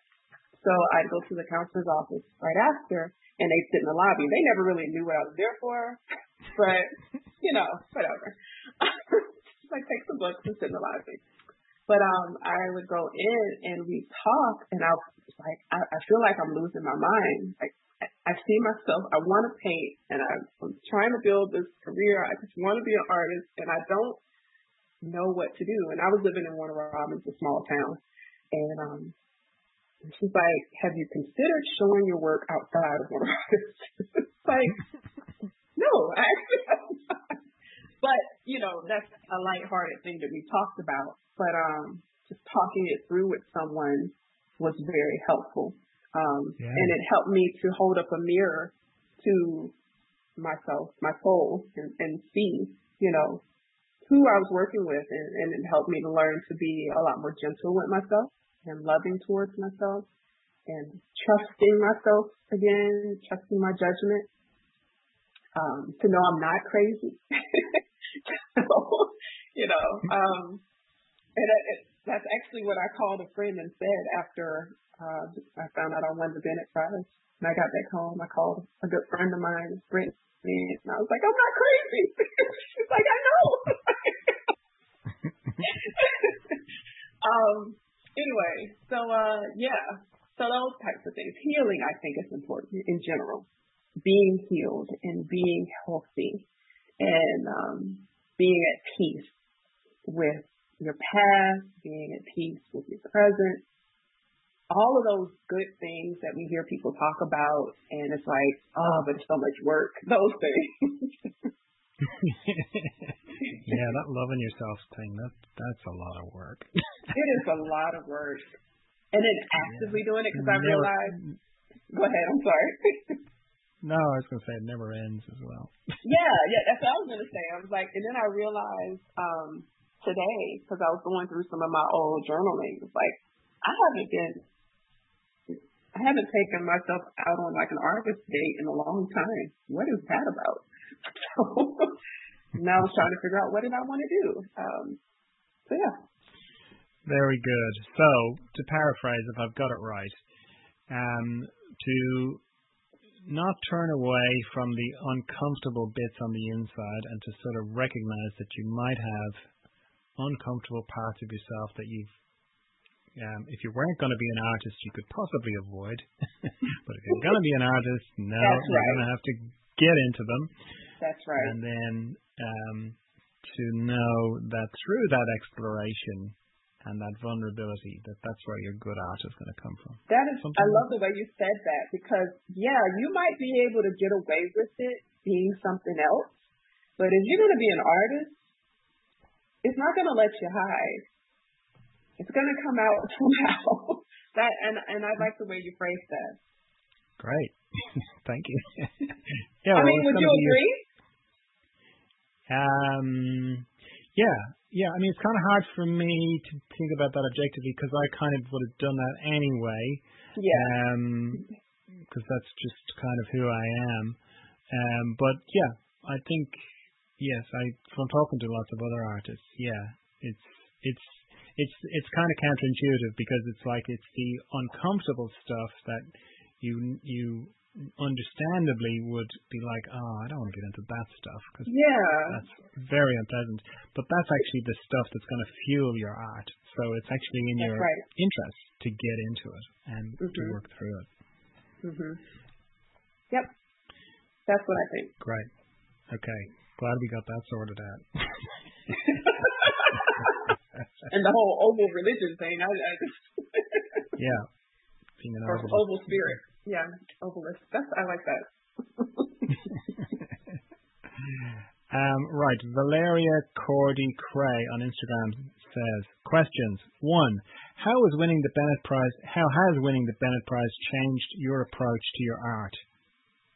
So I'd go to the counselor's office right after, and they'd sit in the lobby. They never really knew what I was there for, but you know, whatever. Just like take some books and sit in the lobby. But um, I would go in and we talk, and I was like, I, I feel like I'm losing my mind. Like I, I see myself, I want to paint, and I, I'm trying to build this career. I just want to be an artist, and I don't know what to do. And I was living in Warner Robins, a small town, and um, she's like, "Have you considered showing your work outside of Warner Robins?" It's like, no, I actually haven't. But you know, that's a lighthearted thing that we talked about. But um, just talking it through with someone was very helpful. Um, yeah. And it helped me to hold up a mirror to myself, my soul, and, and see, you know, who I was working with. And, and it helped me to learn to be a lot more gentle with myself and loving towards myself and trusting myself again, trusting my judgment, um, to know I'm not crazy. So, you know, um, And it, it, that's actually what I called a friend and said after uh, I found out I won the Bennett Prize. And I got back home. I called a good friend of mine, Brittany, and I was like, I'm not crazy. She's like, I know. um, anyway, so, uh, yeah. So those types of things. Healing, I think, is important in general. Being healed and being healthy and um, being at peace with your past, being at peace with your present, all of those good things that we hear people talk about, and it's like, oh, but it's so much work, those things. Yeah, that loving yourself thing, that, that's a lot of work. It is a lot of work. And then actively yeah. doing it, because I realized, go ahead, I'm sorry. No, I was going to say it never ends as well. yeah, yeah, that's what I was going to say. I was like, and then I realized, um, today, because I was going through some of my old journaling, it's like I haven't been, I haven't taken myself out on like an artist date in a long time. What is that about? So now I was trying to figure out what did I want to do. Um, so yeah, very good. So to paraphrase, if I've got it right, um, to not turn away from the uncomfortable bits on the inside, and to sort of recognize that you might have uncomfortable parts of yourself that you've, um, if you weren't going to be an artist, you could possibly avoid. But if you're going to be an artist, no, That's you're right. going to have to get into them. That's right. And then um, to know that through that exploration and that vulnerability, that that's where your good art is going to come from. That is, Something I love like the way you said that, because, yeah, you might be able to get away with it being something else, but if you're going to be an artist, it's not going to let you hide. It's going to come out somehow. that, and, and I like the way you phrased that. Great. Thank you. yeah, I well, mean, would you agree? Your, um, yeah. Yeah, I mean, it's kind of hard for me to think about that objectively because I kind of would have done that anyway. Yeah. Because um, that's just kind of who I am. Um, but, yeah, I think, yes, I from talking to lots of other artists, yeah, it's it's it's it's kind of counterintuitive because it's like it's the uncomfortable stuff that you you understandably would be like, oh, I don't want to get into that stuff because yeah. that's very unpleasant. But that's actually the stuff that's going to fuel your art. So it's actually in that's your right. interest to get into it and mm-hmm. to work through it. Mm-hmm. Yep. That's what I think. Great. Okay. Glad we got that sorted out. And the whole oval religion thing. I, I just yeah. Being an or oval. oval spirit. Yeah, obelisk. That's I like that. um, right, Valeria Cordy Cray on Instagram says, questions. One, how is winning the Bennett Prize? How has winning the Bennett Prize changed your approach to your art?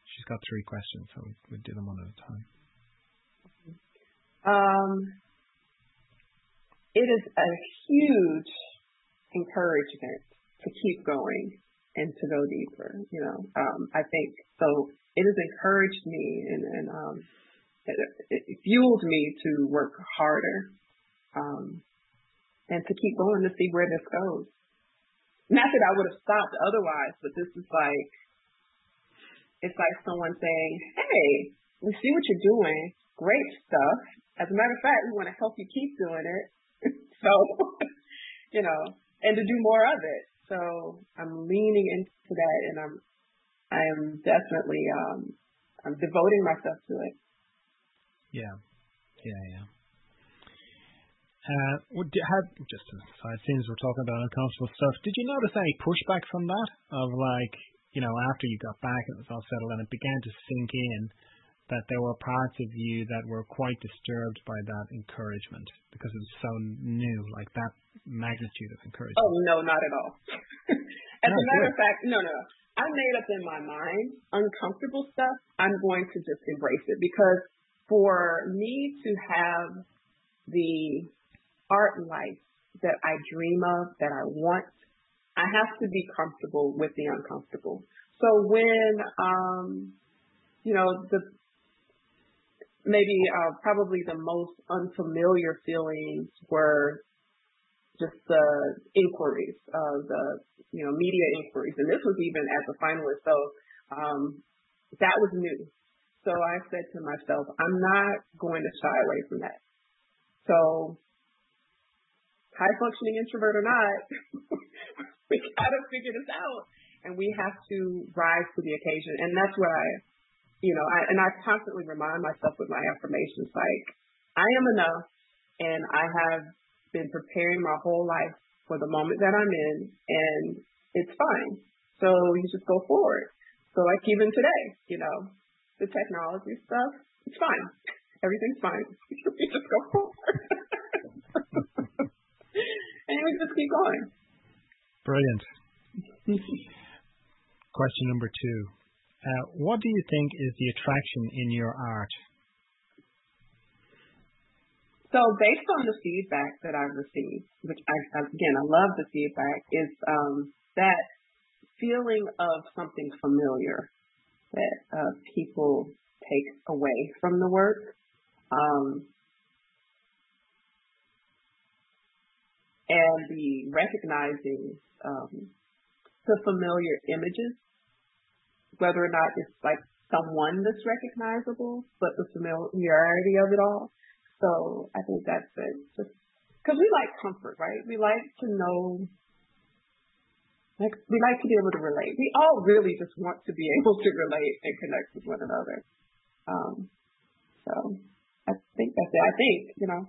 She's got three questions, so we we'll do them one at a time. Um, it is a huge encouragement to keep going. And to go deeper, you know, um, I think so. It has encouraged me and, and um, it, it fueled me to work harder um, and to keep going to see where this goes. Not that I would have stopped otherwise, but this is like, it's like someone saying, hey, we see what you're doing, great stuff. As a matter of fact, we want to help you keep doing it. So, you know, and to do more of it. So I'm leaning into that, and I'm, I am definitely, um, I'm devoting myself to it. Yeah, yeah, yeah. Uh, what did, how, just aside, as soon as we're talking about uncomfortable stuff, did you notice any pushback from that? Of like, you know, after you got back, it was all settled, and it began to sink in that there were parts of you that were quite disturbed by that encouragement because it was so new, like that magnitude of encouragement. Oh, no, not at all. As no, a matter of fact, no, no. I made up in my mind, uncomfortable stuff, I'm going to just embrace it because for me to have the art life that I dream of, that I want, I have to be comfortable with the uncomfortable. So when, um, you know, the maybe uh, probably the most unfamiliar feelings were just the inquiries, uh, the, you know, media inquiries. And this was even as a finalist. So um, that was new. So I said to myself, I'm not going to shy away from that. So high functioning introvert or not, we got to figure this out and we have to rise to the occasion. And that's what I, you know, I, and I constantly remind myself with my affirmations, like, I am enough and I have been preparing my whole life for the moment that I'm in and it's fine. So you just go forward. So like even today, you know, the technology stuff, it's fine. Everything's fine. You just go forward. And we just keep going. Brilliant. Question number two. Uh, what do you think is the attraction in your art? So based on the feedback that I've received, which I, again, I love the feedback, is um, that feeling of something familiar that uh, people take away from the work. Um, and the recognizing um, the familiar images, whether or not it's like someone that's recognizable, but the familiarity of it all. So I think that's it. Just because we like comfort, right? We like to know, like we like to be able to relate. We all really just want to be able to relate and connect with one another. Um, So I think that's it. I think, you know,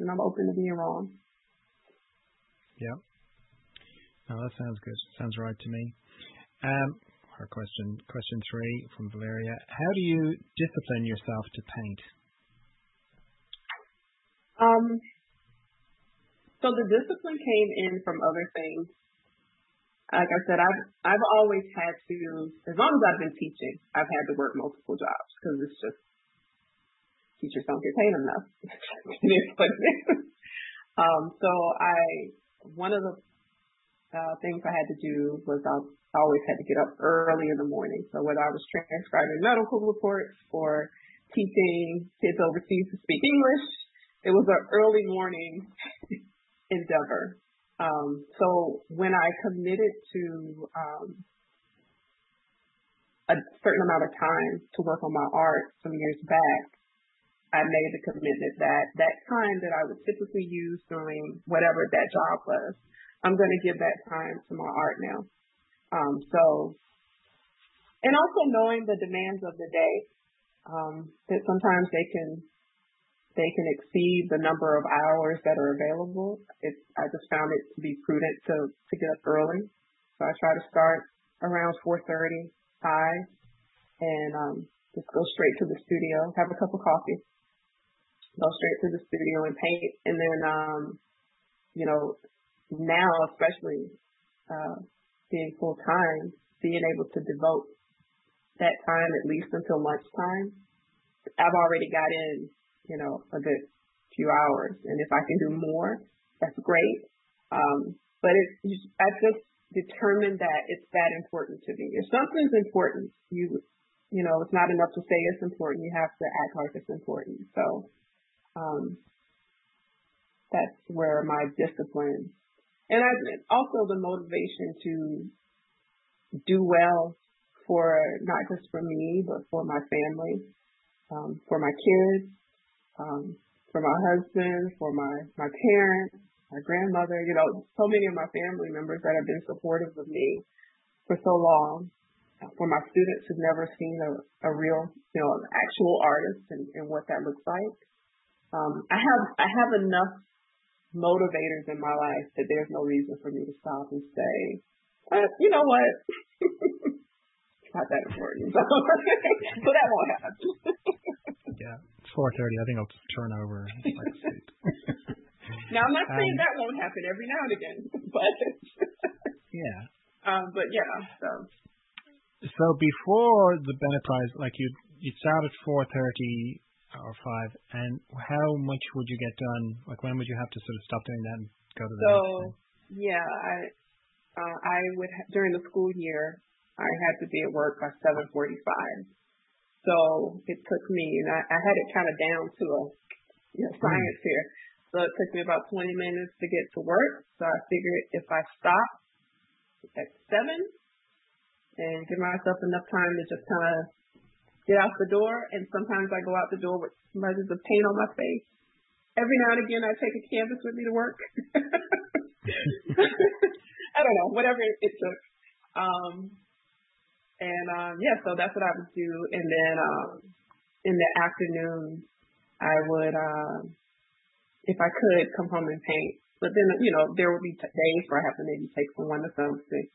and I'm open to being wrong. Yeah. No, that sounds good. Sounds right to me. Um, our question, question three from Valeria. How do you discipline yourself to paint? Um, so the discipline came in from other things. Like I said, I've, I've always had to, as long as I've been teaching, I've had to work multiple jobs because it's just, teachers don't get paid enough. um, so I, one of the uh, things I had to do was I always had to get up early in the morning. So whether I was transcribing medical reports or teaching kids overseas to speak English, it was an early morning endeavor. Um, so when I committed to um, a certain amount of time to work on my art some years back, I made the commitment that that time that I would typically use doing whatever that job was, I'm going to give that time to my art now. Um, so, and also knowing the demands of the day, um, that sometimes they can they can exceed the number of hours that are available. It's, I just found it to be prudent to, to get up early. So I try to start around four thirty, five, and um, just go straight to the studio, have a cup of coffee, go straight to the studio and paint. And then, um, you know, now especially uh, being full time, being able to devote that time at least until lunchtime, I've already got in, you know, a good few hours. And if I can do more, that's great. Um, but it's, I just determined that it's that important to me. If something's important, you, you know, it's not enough to say it's important. You have to act like it's important. So um, that's where my discipline, and I, also the motivation to do well for, not just for me, but for my family, um, for my kids, Um, for my husband, for my, my parents, my grandmother, you know, so many of my family members that have been supportive of me for so long, for my students who've never seen a, a real, you know, an actual artist and, and what that looks like. Um, I have, I have enough motivators in my life that there's no reason for me to stop and say, well, you know what, it's not that important, so that won't happen. Yeah. four thirty, I think I'll turn over. Now, I'm not saying um, that won't happen every now and again, but yeah. Um, but yeah, so. So before the Bennett Prize, like you you started four thirty or five, and how much would you get done? Like, when would you have to sort of stop doing that and go to the so, next thing? Yeah, I, uh, I would, during the school year, I had to be at work by seven forty-five. So it took me, and I, I had it kind of down to a you know, science here. So it took me about twenty minutes to get to work. So I figured if I stop at seven and give myself enough time to just kind of get out the door, and sometimes I go out the door with smudges of paint on my face. Every now and again, I take a canvas with me to work. I don't know, whatever it, it took. Um, And, um, yeah, so that's what I would do. And then, um, in the afternoon, I would, um, if I could, come home and paint. But then, you know, there would be days where I have to maybe take from one to something.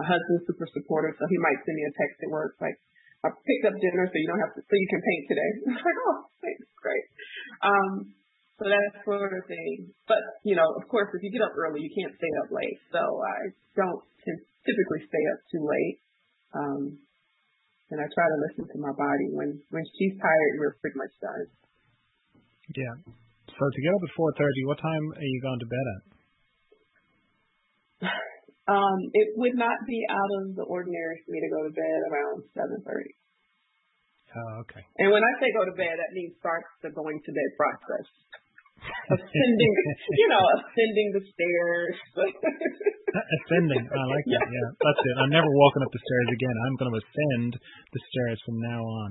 My husband's super supportive, so he might send me a text at work, like, I picked up dinner so you don't have to, so you can paint today. I'm like, oh, thanks, great. Um, so that sort of thing. But, you know, of course, if you get up early, you can't stay up late. So I don't typically stay up too late. Um, and I try to listen to my body. When, when she's tired, we're pretty much done. Yeah. So to get up at four thirty, what time are you going to bed at? Um, it would not be out of the ordinary for me to go to bed around seven thirty. Oh, okay. And when I say go to bed, that means start the going to bed process. Ascending, you know, ascending the stairs. Ascending, I like that. Yeah, that's it. I'm never walking up the stairs again. I'm going to ascend the stairs from now on.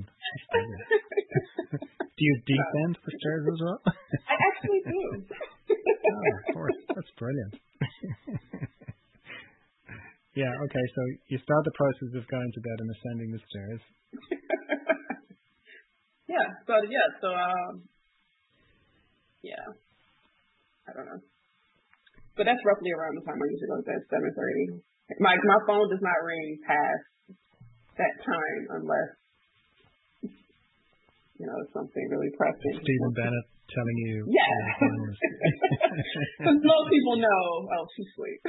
Do you descend the stairs as well? I actually do. Oh, of course, that's brilliant. Yeah. Okay. So you start the process of going to bed and ascending the stairs. Yeah, yeah, so yeah, so um, yeah, I don't know, but that's roughly around the time I usually go to bed, seven thirty. My my phone does not ring past that time unless you know something really pressing. Stephen Bennett telling you. Yeah. Because most people know. Oh, she's asleep.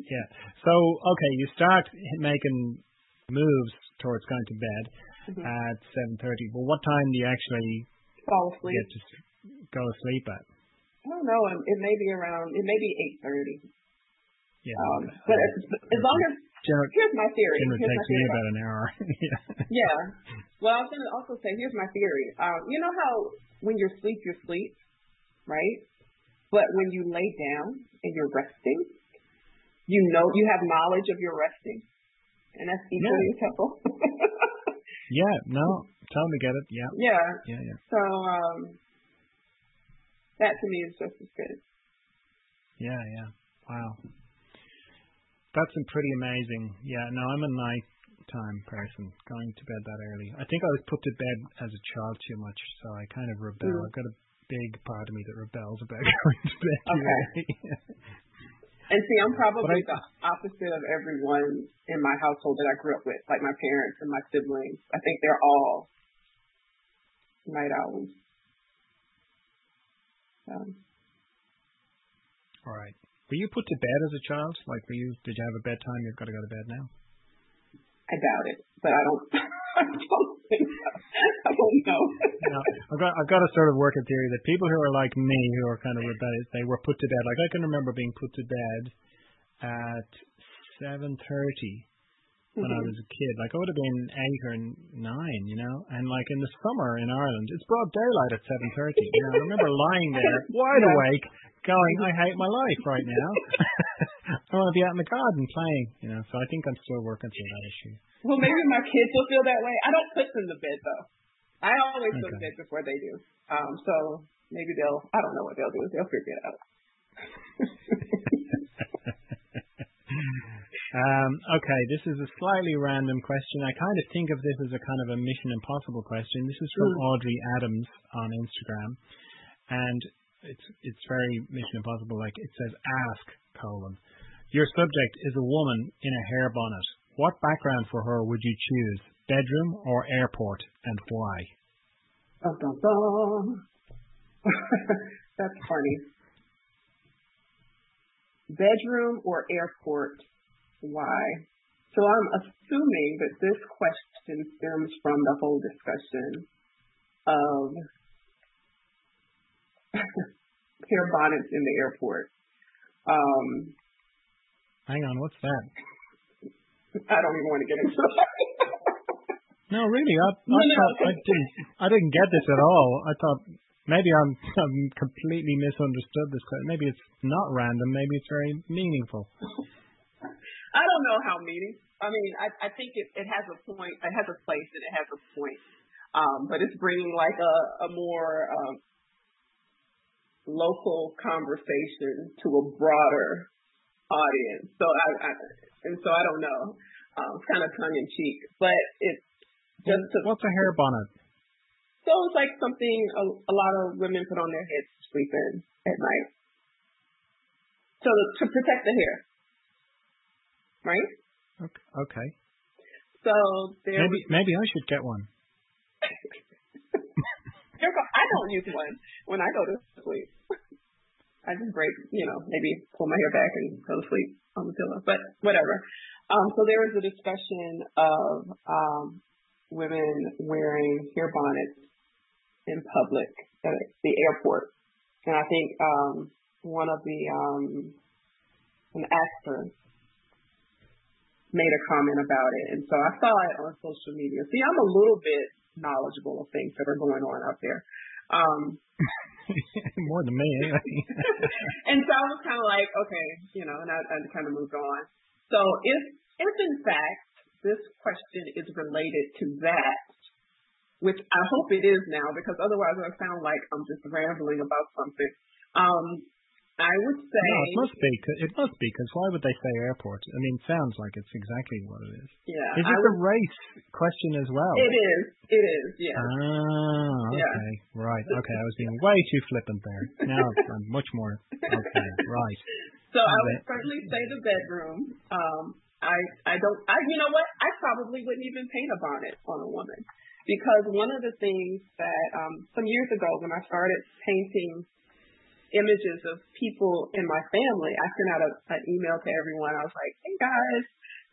Yeah. So okay, you start making moves towards going to bed mm-hmm. at seven thirty. Well, what time do you actually fall asleep? Get to go to sleep at? I don't know. It may be around. It may be eight thirty. Yeah. Um, but as, as long as General, here's my theory. It takes me about an hour. yeah. yeah. Well, I was going to also say here's my theory. Um, you know how when you're asleep, you're asleep, right? But when you lay down and you're resting, you know you have knowledge of your resting. And that's equally yeah. helpful. yeah, no, tell me get it, yeah. Yeah. Yeah, yeah. So, um, that to me is just as good. Yeah, yeah. Wow. That's pretty amazing. Yeah, no, I'm a nighttime person, going to bed that early. I think I was put to bed as a child too much, so I kind of rebel. Mm. I've got a big part of me that rebels about going to bed too okay. early. And see, I'm probably I, the opposite of everyone in my household that I grew up with, like my parents and my siblings. I think they're all night owls. So. All right. Were you put to bed as a child? Like, were you? Did you have a bedtime? You've got to go to bed now. I doubt it, but I don't. I don't think so. I don't know. no, I've got. I've got a sort of working theory that people who are like me, who are kind of rebellious, they were put to bed. Like I can remember being put to bed at seven thirty when mm-hmm. I was a kid. Like I would have been eight or nine, you know. And like in the summer in Ireland, it's broad daylight at seven thirty. You know, I remember lying there wide awake, going, I hate my life right now. I want to be out in the garden playing, you know. So I think I'm still working through that issue. Well, maybe my kids will feel that way. I don't put them to bed though. I always okay. go to bed before they do. Um, so maybe they'll. I don't know what they'll do. They'll figure it out. um, okay, this is a slightly random question. I kind of think of this as a kind of a Mission Impossible question. This is from mm. Audrey Adams on Instagram, and. It's it's very Mission Impossible. Like it says, ask colon. Your subject is a woman in a hair bonnet. What background for her would you choose? Bedroom or airport, and why? Dun, dun, dun. That's funny. Bedroom or airport? Why? So I'm assuming that this question stems from the whole discussion of. Hair bonnets in the airport. Um, Hang on, what's that? I don't even want to get into that. No, really, I, I, no, thought, no. I didn't. I didn't get this at all. I thought maybe I'm, I'm completely misunderstood this. Maybe it's not random. Maybe it's very meaningful. I don't know how meaning. I mean, I, I think it, it has a point. It has a place and it has a point. Um, but it's bringing like a, a more. Um, local conversation to a broader audience. So I, I and so I don't know. Um, it's kind of tongue in cheek, but it's just what's, to, what's a hair bonnet? So it's like something a, a lot of women put on their heads to sleep in at night. So to, to protect the hair, right? Okay. okay. So there maybe was, maybe I should get one. I don't use one when I go to sleep. I just break, you know, maybe pull my hair back and go to sleep on the pillow, but whatever. Um, so there was a discussion of um, women wearing hair bonnets in public at the airport. And I think um, one of the, um, an actor made a comment about it. And so I saw it on social media. See, I'm a little bit knowledgeable of things that are going on out there. Um, More than me, anyway. And so I was kind of like, okay, you know, and I, I kind of moved on. So if, if in fact this question is related to that, which I hope it is now, because otherwise I sound like I'm just rambling about something. Um, I would say... No, it must be. It must be, because why would they say airport? I mean, it sounds like it's exactly what it is. Yeah. Is it would, a race question as well? It is. It is, yeah. Ah, okay. Yeah. Right. Okay, I was being way too flippant there. Now I'm much more... Okay, right. So I would certainly say the bedroom. Um, I, I don't... I, you know what? I probably wouldn't even paint a bonnet on a woman, because one of the things that um, some years ago when I started painting... images of people in my family, I sent out a, an email to everyone. I was like, hey guys,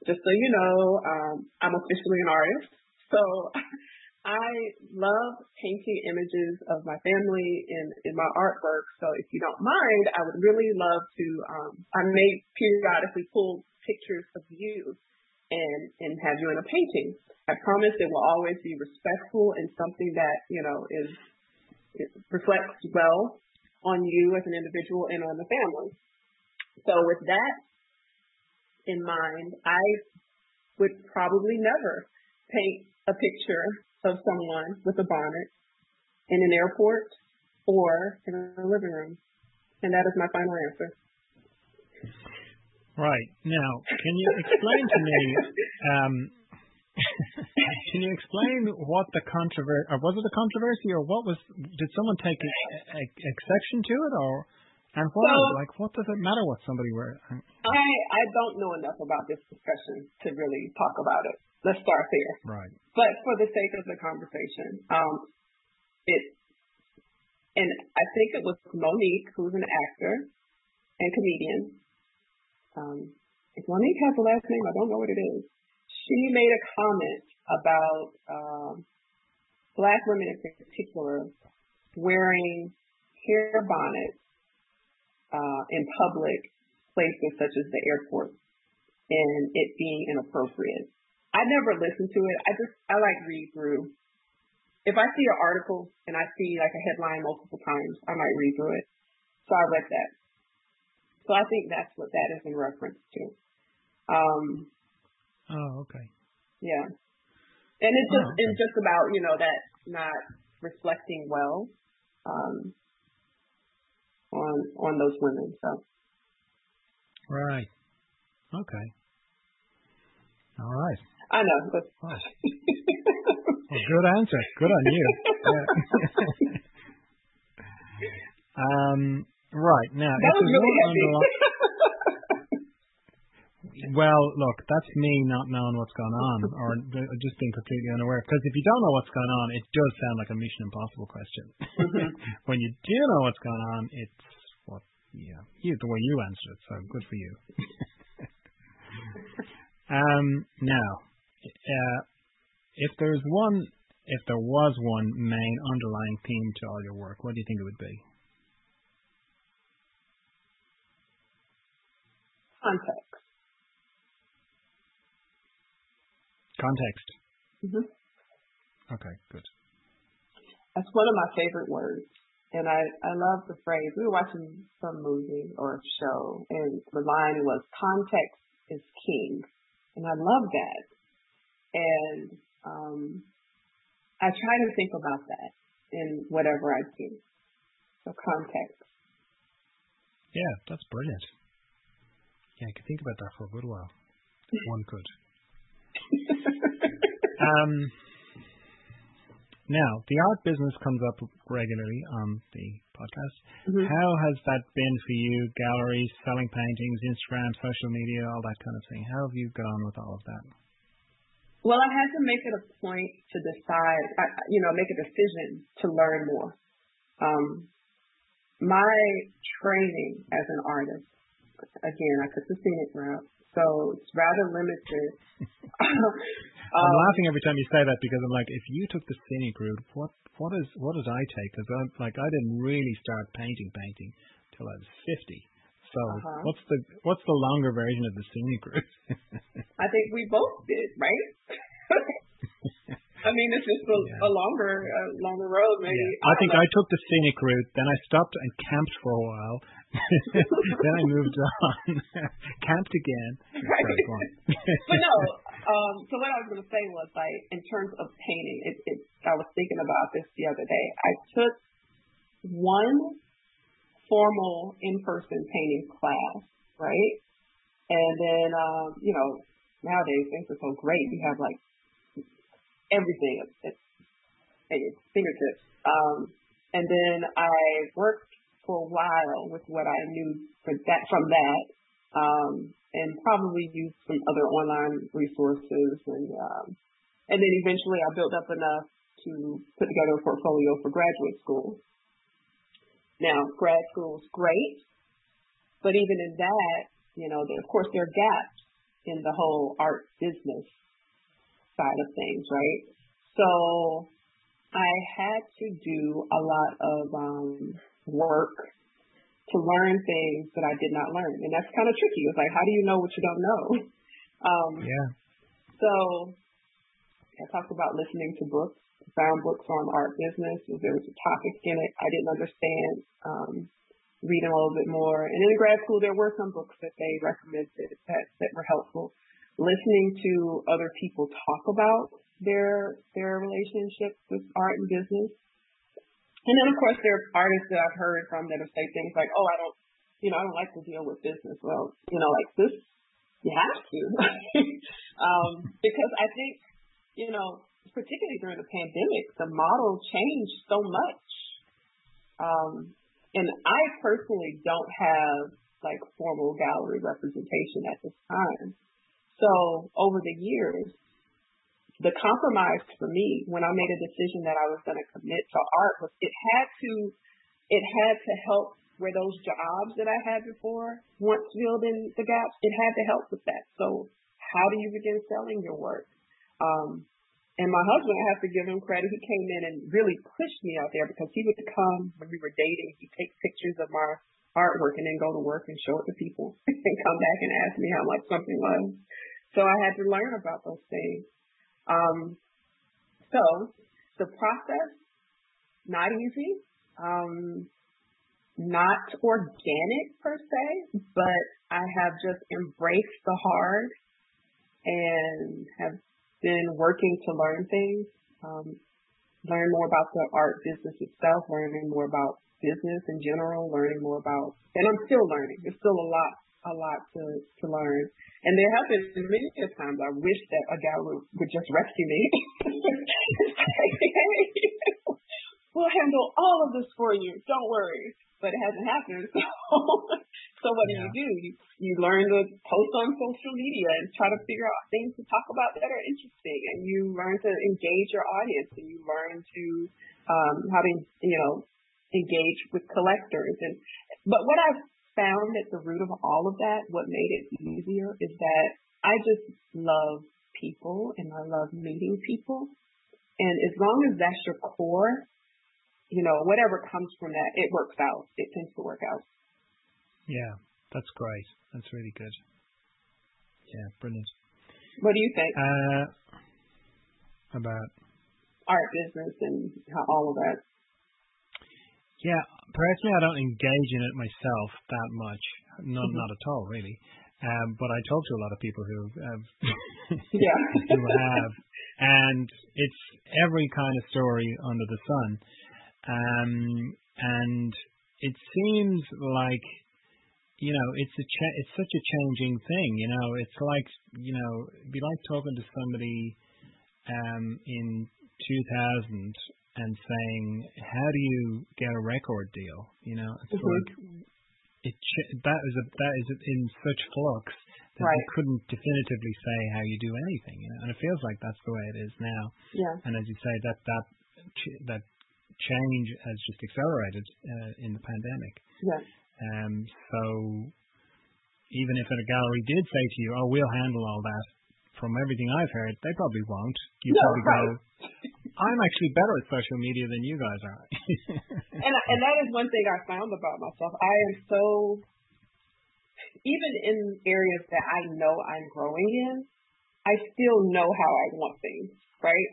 just so you know, um, I'm officially an artist. So I love painting images of my family in, in my artwork. So if you don't mind, I would really love to, um, I may periodically pull pictures of you and, and have you in a painting. I promise it will always be respectful and something that, you know, is, it reflects well on you as an individual and on the family. So with that in mind, I would probably never paint a picture of someone with a bonnet in an airport or in a living room. And that is my final answer. Right. Now, can you explain to me... Um, Can you explain what the controversy, or was it a controversy, or what was, did someone take a, a, exception to it, or, and what, well, like, what does it matter what somebody were? I, I don't know enough about this discussion to really talk about it. Let's start there. Right. But for the sake of the conversation, um, it, and I think it was Monique, who's an actor and comedian. Um, if Monique has a last name, I don't know what it is. She made a comment about um, Black women in particular wearing hair bonnets uh, in public places such as the airport, and it being inappropriate. I never listened to it. I just, I like read through. If I see an article and I see like a headline multiple times, I might read through it. So I read that. So I think that's what that is in reference to. Um, Oh, okay. Yeah. And it's just, oh, okay. it's just about, you know, that not reflecting well um, on on those women. So. Right. Okay. All right. I know. But... Right. Well, good answer. Good on you. um. Right. Now, that was really heavy. Well, look, that's me not knowing what's going on, or just being completely unaware. Because if you don't know what's going on, it does sound like a Mission Impossible question. Mm-hmm. When you do know what's going on, it's what, yeah, you, the way you answer it. So good for you. um, now, uh, if there's one, if there was one main underlying theme to all your work, what do you think it would be? Context. Context. Mm-hmm. Okay, good. That's one of my favorite words. And I, I love the phrase. We were watching some movie or show, and the line was, context is king. And I love that. And um, I try to think about that in whatever I do. So context. Yeah, that's brilliant. Yeah, I could think about that for a good while. One could. um, now, the art business comes up regularly on the podcast. Mm-hmm. How has that been for you? Galleries, selling paintings, Instagram, social media, all that kind of thing. How have you gone with all of that? Well, I had to make it a point to decide, you know, make a decision to learn more. Um, my training as an artist, again, I took the scenic route. So it's rather limited. um, I'm laughing every time you say that because I'm like, if you took the scenic route, what what is what did I take? Because I'm like, I didn't really start painting painting till I was fifty. So uh-huh. what's the what's the longer version of the scenic route? I think we both did, right? I mean, it's just a, yeah. a longer a longer road, maybe. Yeah. I, I think know. I took the scenic route, then I stopped and camped for a while. Then I moved on, camped again. Right. Sorry, go on. But no, um, so what I was going to say was, like, in terms of painting, it, it, I was thinking about this the other day. I took one formal in-person painting class, right? And then, um, you know, nowadays things are so great. You have, like, everything at, at your fingertips. Um, and then I worked for a while with what I knew for that, from that, um, and probably used some other online resources. And um, and then eventually I built up enough to put together a portfolio for graduate school. Now, grad school is great, but even in that, you know, of course there are gaps in the whole art business side of things, right? So I had to do a lot of um, work to learn things that I did not learn. And that's kind of tricky. It's like, how do you know what you don't know? Um, yeah. So I talked about listening to books, found books on art business. If there was a topic in it I didn't understand, um, read a little bit more. And in grad school, there were some books that they recommended that, that were helpful. Listening to other people talk about their their relationships with art and business. And then, of course, there are artists that I've heard from that have said things like, oh, I don't, you know, I don't like to deal with business. Well, you know, like this, you have to. um, because I think, you know, particularly during the pandemic, the model changed so much. Um, and I personally don't have, like, formal gallery representation at this time. So over the years, the compromise for me when I made a decision that I was going to commit to art was it had to, it had to help where those jobs that I had before once filled in the gaps. It had to help with that. So how do you begin selling your work? Um, and my husband, I have to give him credit. He came in and really pushed me out there because he would come when we were dating. He'd take pictures of my artwork and then go to work and show it to people and come back and ask me how much something was. So I had to learn about those things. Um, so the process, not easy, um, not organic per se, but I have just embraced the hard and have been working to learn things, um, learn more about the art business itself, learning more about business in general, learning more about, and I'm still learning. There's still a lot. a lot to, to learn. And there have been many times I wish that a guy would, would just rescue me. Hey, we'll handle all of this for you. Don't worry. But it hasn't happened. So, so what yeah. do you do? You, you learn to post on social media and try to figure out things to talk about that are interesting. And you learn to engage your audience, and you learn to um, how to, you know, engage with collectors. And But what I've found at the root of all of that, what made it easier is that I just love people and I love meeting people. And as long as that's your core, you know, whatever comes from that, it works out. It tends to work out. Yeah, that's great. That's really good. Yeah, brilliant. What do you think? Uh, about art business and how all of that. Yeah, personally, I don't engage in it myself that much. Not mm-hmm. not at all, really. Um, but I talk to a lot of people who have, yeah. who have, and it's every kind of story under the sun. Um, and it seems like, you know, it's a cha- it's such a changing thing. You know, it's like, you know, it'd be like talking to somebody um, in two thousand. And saying, how do you get a record deal? You know, it's mm-hmm. like it that is a, that is in such flux that right. you couldn't definitively say how you do anything. You know, and it feels like that's the way it is now. Yeah. And as you say, that that that change has just accelerated uh, in the pandemic. Yeah. Um. So even if a gallery did say to you, "Oh, we'll handle all that," from everything I've heard, they probably won't. You no, probably right. go. I'm actually better at social media than you guys are. and and that is one thing I found about myself. I am so, even in areas that I know I'm growing in, I still know how I want things, right?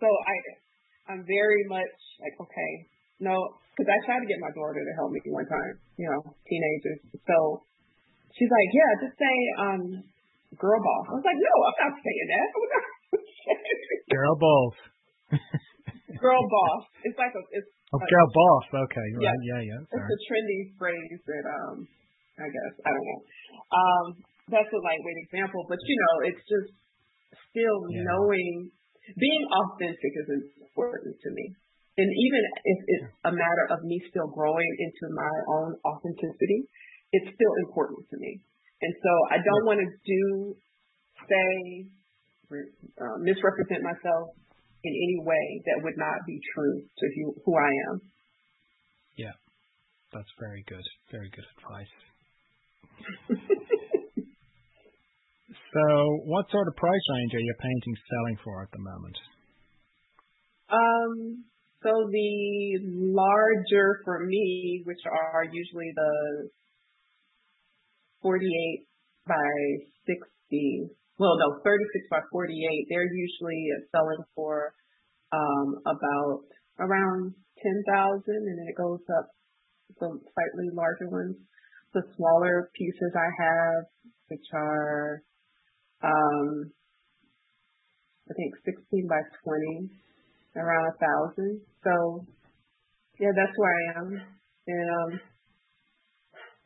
so I, I'm very much like, okay, no, because I tried to get my daughter to help me one time, you know, teenagers. So she's like, yeah, just say um, girl ball. I was like, no, I'm not saying that. I'm not saying that. Girl balls. Girl boss. It's like a it's oh, like, girl boss. Okay, you're yeah. right. Yeah, yeah. Sorry. It's a trendy phrase that um I guess I don't know. Um, that's a lightweight example, but you know, it's just still yeah. knowing being authentic is important to me, and even if it's a matter of me still growing into my own authenticity, it's still important to me. And so I don't want to do, say, uh, misrepresent myself in any way that would not be true to who, who I am. Yeah, that's very good. Very good advice. So what sort of price range are your paintings selling for at the moment? Um, so the larger for me, which are usually the forty-eight by sixty. Well, no, thirty-six by forty-eight. They're usually selling for um, about around ten thousand, and then it goes up. The slightly larger ones, the smaller pieces I have, which are, um, I think sixteen by twenty, around a thousand. So, yeah, that's where I am, and um,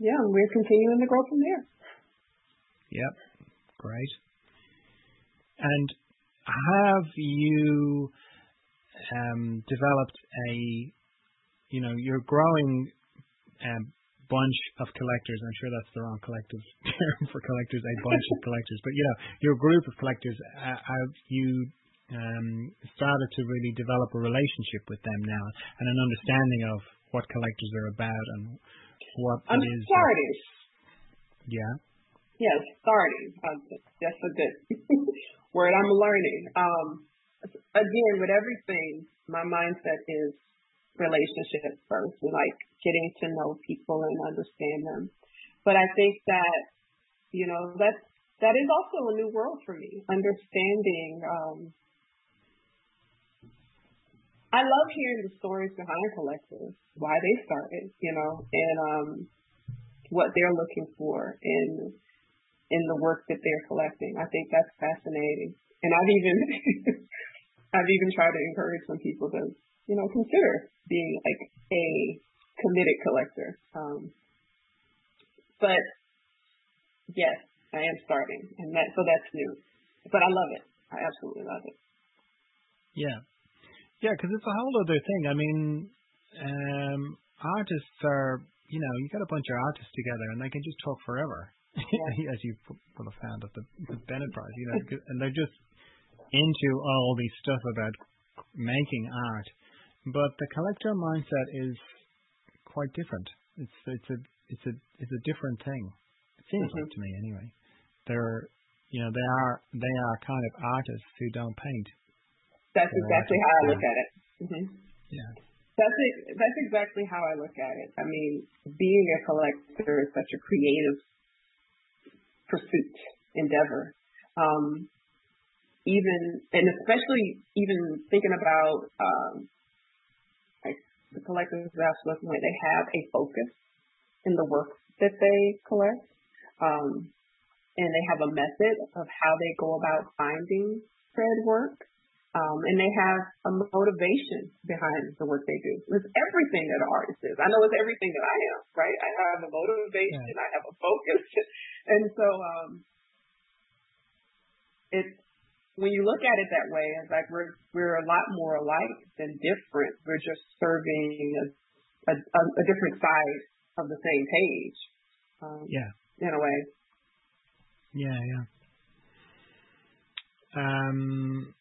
yeah, we're continuing to grow from there. Yep, great. And have you um, developed a, you know, you're growing a bunch of collectors. I'm sure that's the wrong collective term for collectors, a bunch of collectors. But, you know, your group of collectors, uh, have you um, started to really develop a relationship with them now and an understanding of what collectors are about and what I'm it is. Starting. Yeah. Yes, starting. Um, that's a good word. I'm learning. Um, again, with everything, my mindset is relationships first, and like getting to know people and understand them. But I think that, you know, that that is also a new world for me. Understanding. Um, I love hearing the stories behind collectors, why they started, you know, and um, what they're looking for in in the work that they're collecting. I think that's fascinating, and I've even I've even tried to encourage some people to, you know, consider being like a committed collector. Um, but yes, I am starting, and that so that's new. But I love it. I absolutely love it. Yeah. Yeah, because it's a whole other thing. I mean, um, artists are, you know, you got a bunch of artists together and they can just talk forever, yeah. as you will have found at the, the Bennett Prize, you know, and they're just into all these stuff about making art. But the collector mindset is quite different. It's it's a it's a it's a different thing. It seems mm-hmm. like to me, anyway. They're, you know, they are they are kind of artists who don't paint. That's exactly how I look at it. Mm-hmm. Yeah. That's it, that's exactly how I look at it. I mean, being a collector is such a creative pursuit endeavor. Um, even and especially even thinking about um, like the collectors that I've spoken with, they have a focus in the work that they collect, um, and they have a method of how they go about finding said work. Um, and they have a motivation behind the work they do. It's everything that an artist is. I know it's everything that I am, right? I have a motivation. Yeah. I have a focus. And so um, it's, when you look at it that way, it's like we're we're a lot more alike than different. We're just serving a, a, a different side of the same page. Um, yeah. In a way. Yeah, yeah. Um...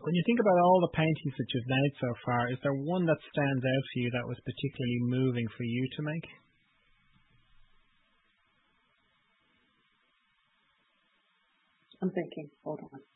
When you think about all the paintings that you've made so far, is there one that stands out for you that was particularly moving for you to make? I'm thinking, hold on.